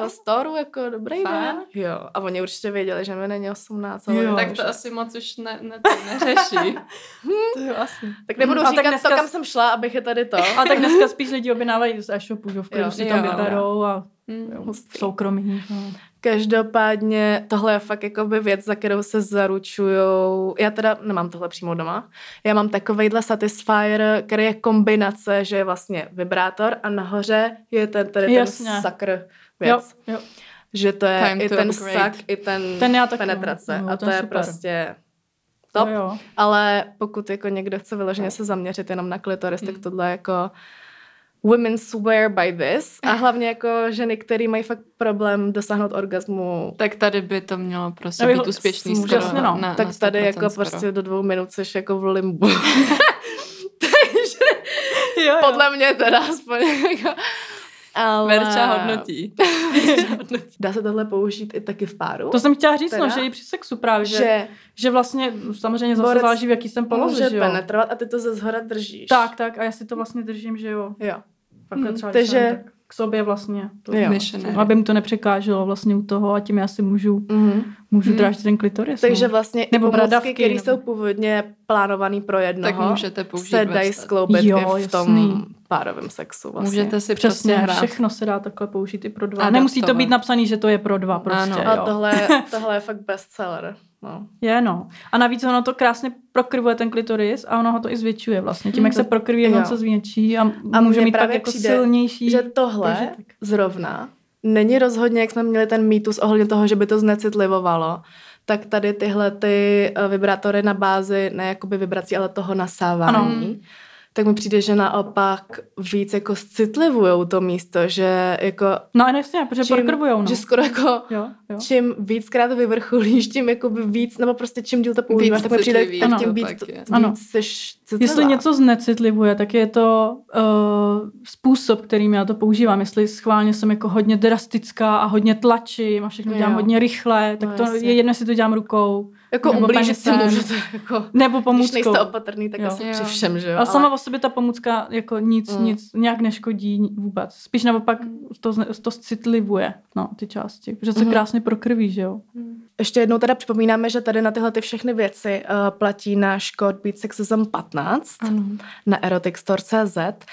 do storu, jako dobrý Fakt? Den. Jo, a oni určitě věděli, že mi není osmnáct. Jo, tak to asi moc už ne, ne, neřeší. To jo, asi. Tak nebudu říkat, tak dneska, to, kam jsem šla, abych je tady to. A tak dneska spíš lidi objednávají z e-shopu, že v klidu si tam vyberou a jo, soukromí. No. Každopádně tohle je fakt jakoby věc, za kterou se zaručujou. Já teda nemám tohle přímo doma. Já mám takovejhle Satisfyer, který je kombinace, že je vlastně vibrátor a nahoře je ten, tady Jasně. ten sakr věc. Jo, jo. Že to je Time i ten upgrade. sak, i ten, ten já tak penetrace. No, no, a to je super. Prostě top. No, ale pokud jako někdo chce vyloženě no. se zaměřit jenom na klitoris, hmm. tak tohle jako... Women swear by this. A hlavně jako ženy, které mají fakt problém dosáhnout orgasmu. Tak tady by to mělo prostě být úspěšný skoro. Jasně, no. na, tak na tady jako skoro. Prostě do dvou minut seš jako v limbu. Takže jo, jo. podle mě teda aspoň jako... Ale... Verča hodnotí. Dá se tohle použít i taky v páru? To jsem chtěla říct, teda, no, že i při sexu právě, že, že, že vlastně samozřejmě zase záleží, v jaký jsem poloze, že jo. penetrovat a ty to ze zhora držíš. Tak, tak a já si to vlastně držím, že jo. Jo. Hmm, takže tak. k sobě vlastně. To jo, aby mi to nepřekáželo vlastně u toho a tím já si můžu, mm-hmm. můžu drážit ten klitoris. Takže no. vlastně nebo i pomůcky, které nebo... jsou původně plánovaný pro jednoho, se dají skloubit jo, v tom jasný. Párovém sexu. Vlastně. Můžete si přesně hrát. Všechno se dá takhle použít i pro dva. A nemusí to být napsaný, že to je pro dva. Prostě, ano, jo. A tohle, tohle je fakt bestseller. No. Je, no. A navíc ono to krásně prokrvuje ten klitoris a ono ho to i zvětšuje vlastně. Tím, jak se prokrví, on se zvětší a, a může mít pak jako přijde, silnější. Že tohle prožitek. Zrovna není rozhodně, jak jsme měli ten mýtus ohledně toho, že by to znecitlivovalo, tak tady tyhle ty vibrátory na bázi, ne jakoby vibrací, ale toho nasávání, ano. tak mi přijde, že naopak víc jako citlivujou to místo, že jako... No a nechci, protože prokrvujou, no. Že skoro jako jo, jo. čím víckrát vyvrcholíš, tím jako víc, nebo prostě čím díl to používáš, tak mi přijde, tak tím víc, víc, víc seš citlivá. Jestli něco znecitlivuje, tak je to uh, způsob, kterým já to používám. Jestli schválně jsem jako hodně drastická a hodně tlačím a všechno dělám jo. hodně rychle, tak no, to jasně. je jedno, jestli to dělám rukou. Jako ublížit si můžete, jako, nebo pomůckou. Když nejste opatrný, tak jo. asi jo. při všem, že jo. A sama o sobě ta pomůcka jako nic, mm. nic, nějak neškodí vůbec. Spíš naopak to, to citlivuje, no, ty části, protože se mm. krásně prokrví, že jo. Mm. Ještě jednou teda připomínáme, že tady na tyhle ty všechny věci uh, platí náš kód Beat Sexism patnáct mm. na erotic store tečka cé zet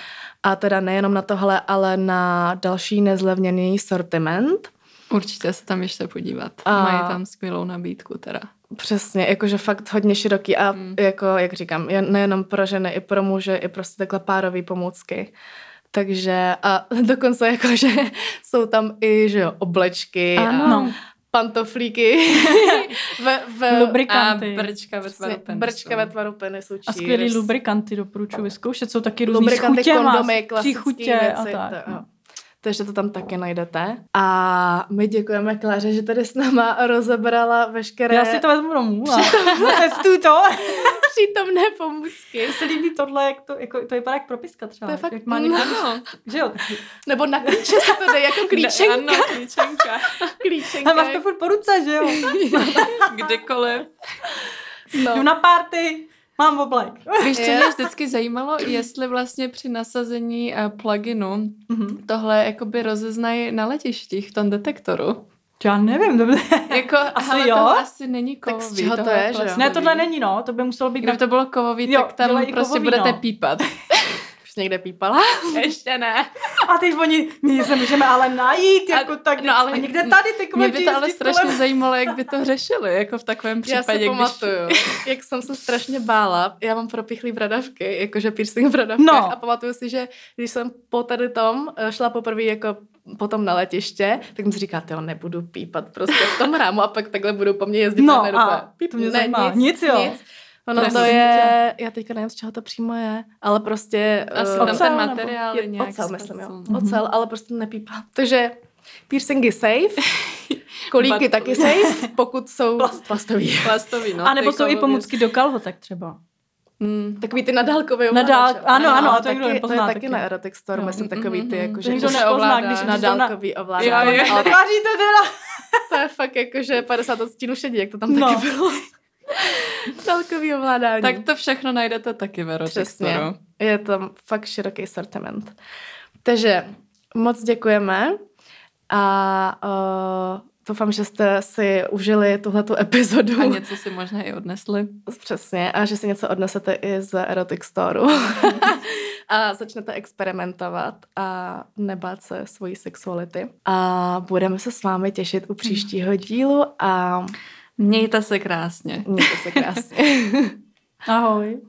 a teda nejenom na tohle, ale na další nezlevněný sortiment. Určitě se tam ještě podívat. A... Mají tam skvělou nabídku teda. Přesně, jakože fakt hodně široký a mm. jako, jak říkám, nejenom pro ženy, i pro muže, i prostě takhle párový pomůcky. Takže a dokonce jakože jsou tam i, že jo, oblečky ano. a pantoflíky ve, ve, lubrikanty. A brčka ve tvaru penisu. Brčka ve tvaru penisu. A skvělý lubrikanty doporučuji vyzkoušet, jsou taky různý lubrikanty, chutě, kondomy, klasické věci. A tak, to, no. Takže to tam taky najdete. A my děkujeme Kláře, že tady s náma rozebrala veškeré... Já si to vezmu domů a testuju to. Přítomné pomůcky. Se líbí tohle, jak to, jako, to vypadá jak propiska třeba. To je fakt... Jak má někdo, no. Že jo? Nebo na klíče se to jde, jako klíčenka. Ano, klíčenka. klíčenka. A máš to furt po ruce, že jo? Kdekoliv. No. Jdu na party. Mám oblek. Víš, co mě vždycky zajímalo, jestli vlastně při nasazení pluginu mm-hmm. tohle jakoby rozeznají na letištích v tom detektoru. Já nevím, dobře. Jako, asi jo? To asi není kovový. Tak z čeho to je, že? Ne, tohle není, no. To by muselo být... Kdyby na... to bylo kovový, jo, tak tam prostě kovový, budete no. pípat. Už někde pípala? Ještě ne. A teď oni, my se můžeme ale najít, jako a, tak. No, ale a někde tady ty kvůli. Mě by to ale strašně kolem. Zajímalo, jak by to řešili, jako v takovém případě. Já si pamatuju, když... jak jsem se strašně bála, já mám propichlý bradavky, jakože piercing v bradavkách no. a pamatuju si, že když jsem po tady tom šla poprvé jako potom na letiště, tak mi říkáte, jo, nebudu pípat prostě v tom rámu a pak takhle budou po mně jezdit. No a, a to mě zajímá. Nic, nic jo. Nic. Ono to je, já teďka nevím, z čeho to přímo je, ale prostě... Asi uh, ocel, ten materiál je nějak... Ocel, myslím, jo. Mm-hmm. Ocel, ale prostě nepípá. Takže piercingy safe, kolíky taky safe, pokud jsou Plast. plastový. Plastový, no. A nebo jsou i pomůcky do kalhotek třeba. Hmm. Takový ty nadálkové ovládače. Ano, ano, a to nikdo nepozná. To je taky na Erotic Store, no. myslím, takový ty, jako, že nikdo neovládá, když nadálkový ovládač. To je fakt jako, že padesát odstínů šedí, jak to tam taky bylo. Celkový ovládání. Tak to všechno najdete taky v Erotic Store. Je tam fakt široký sortiment. Takže moc děkujeme a uh, doufám, že jste si užili tuhletu epizodu. A něco si možná i odnesli. Přesně. A že si něco odnesete i z Erotic Store. A začnete experimentovat a nebát se svojí sexuality. A budeme se s vámi těšit u příštího dílu a... Mějte se krásně. Mějte se krásně. Ahoj.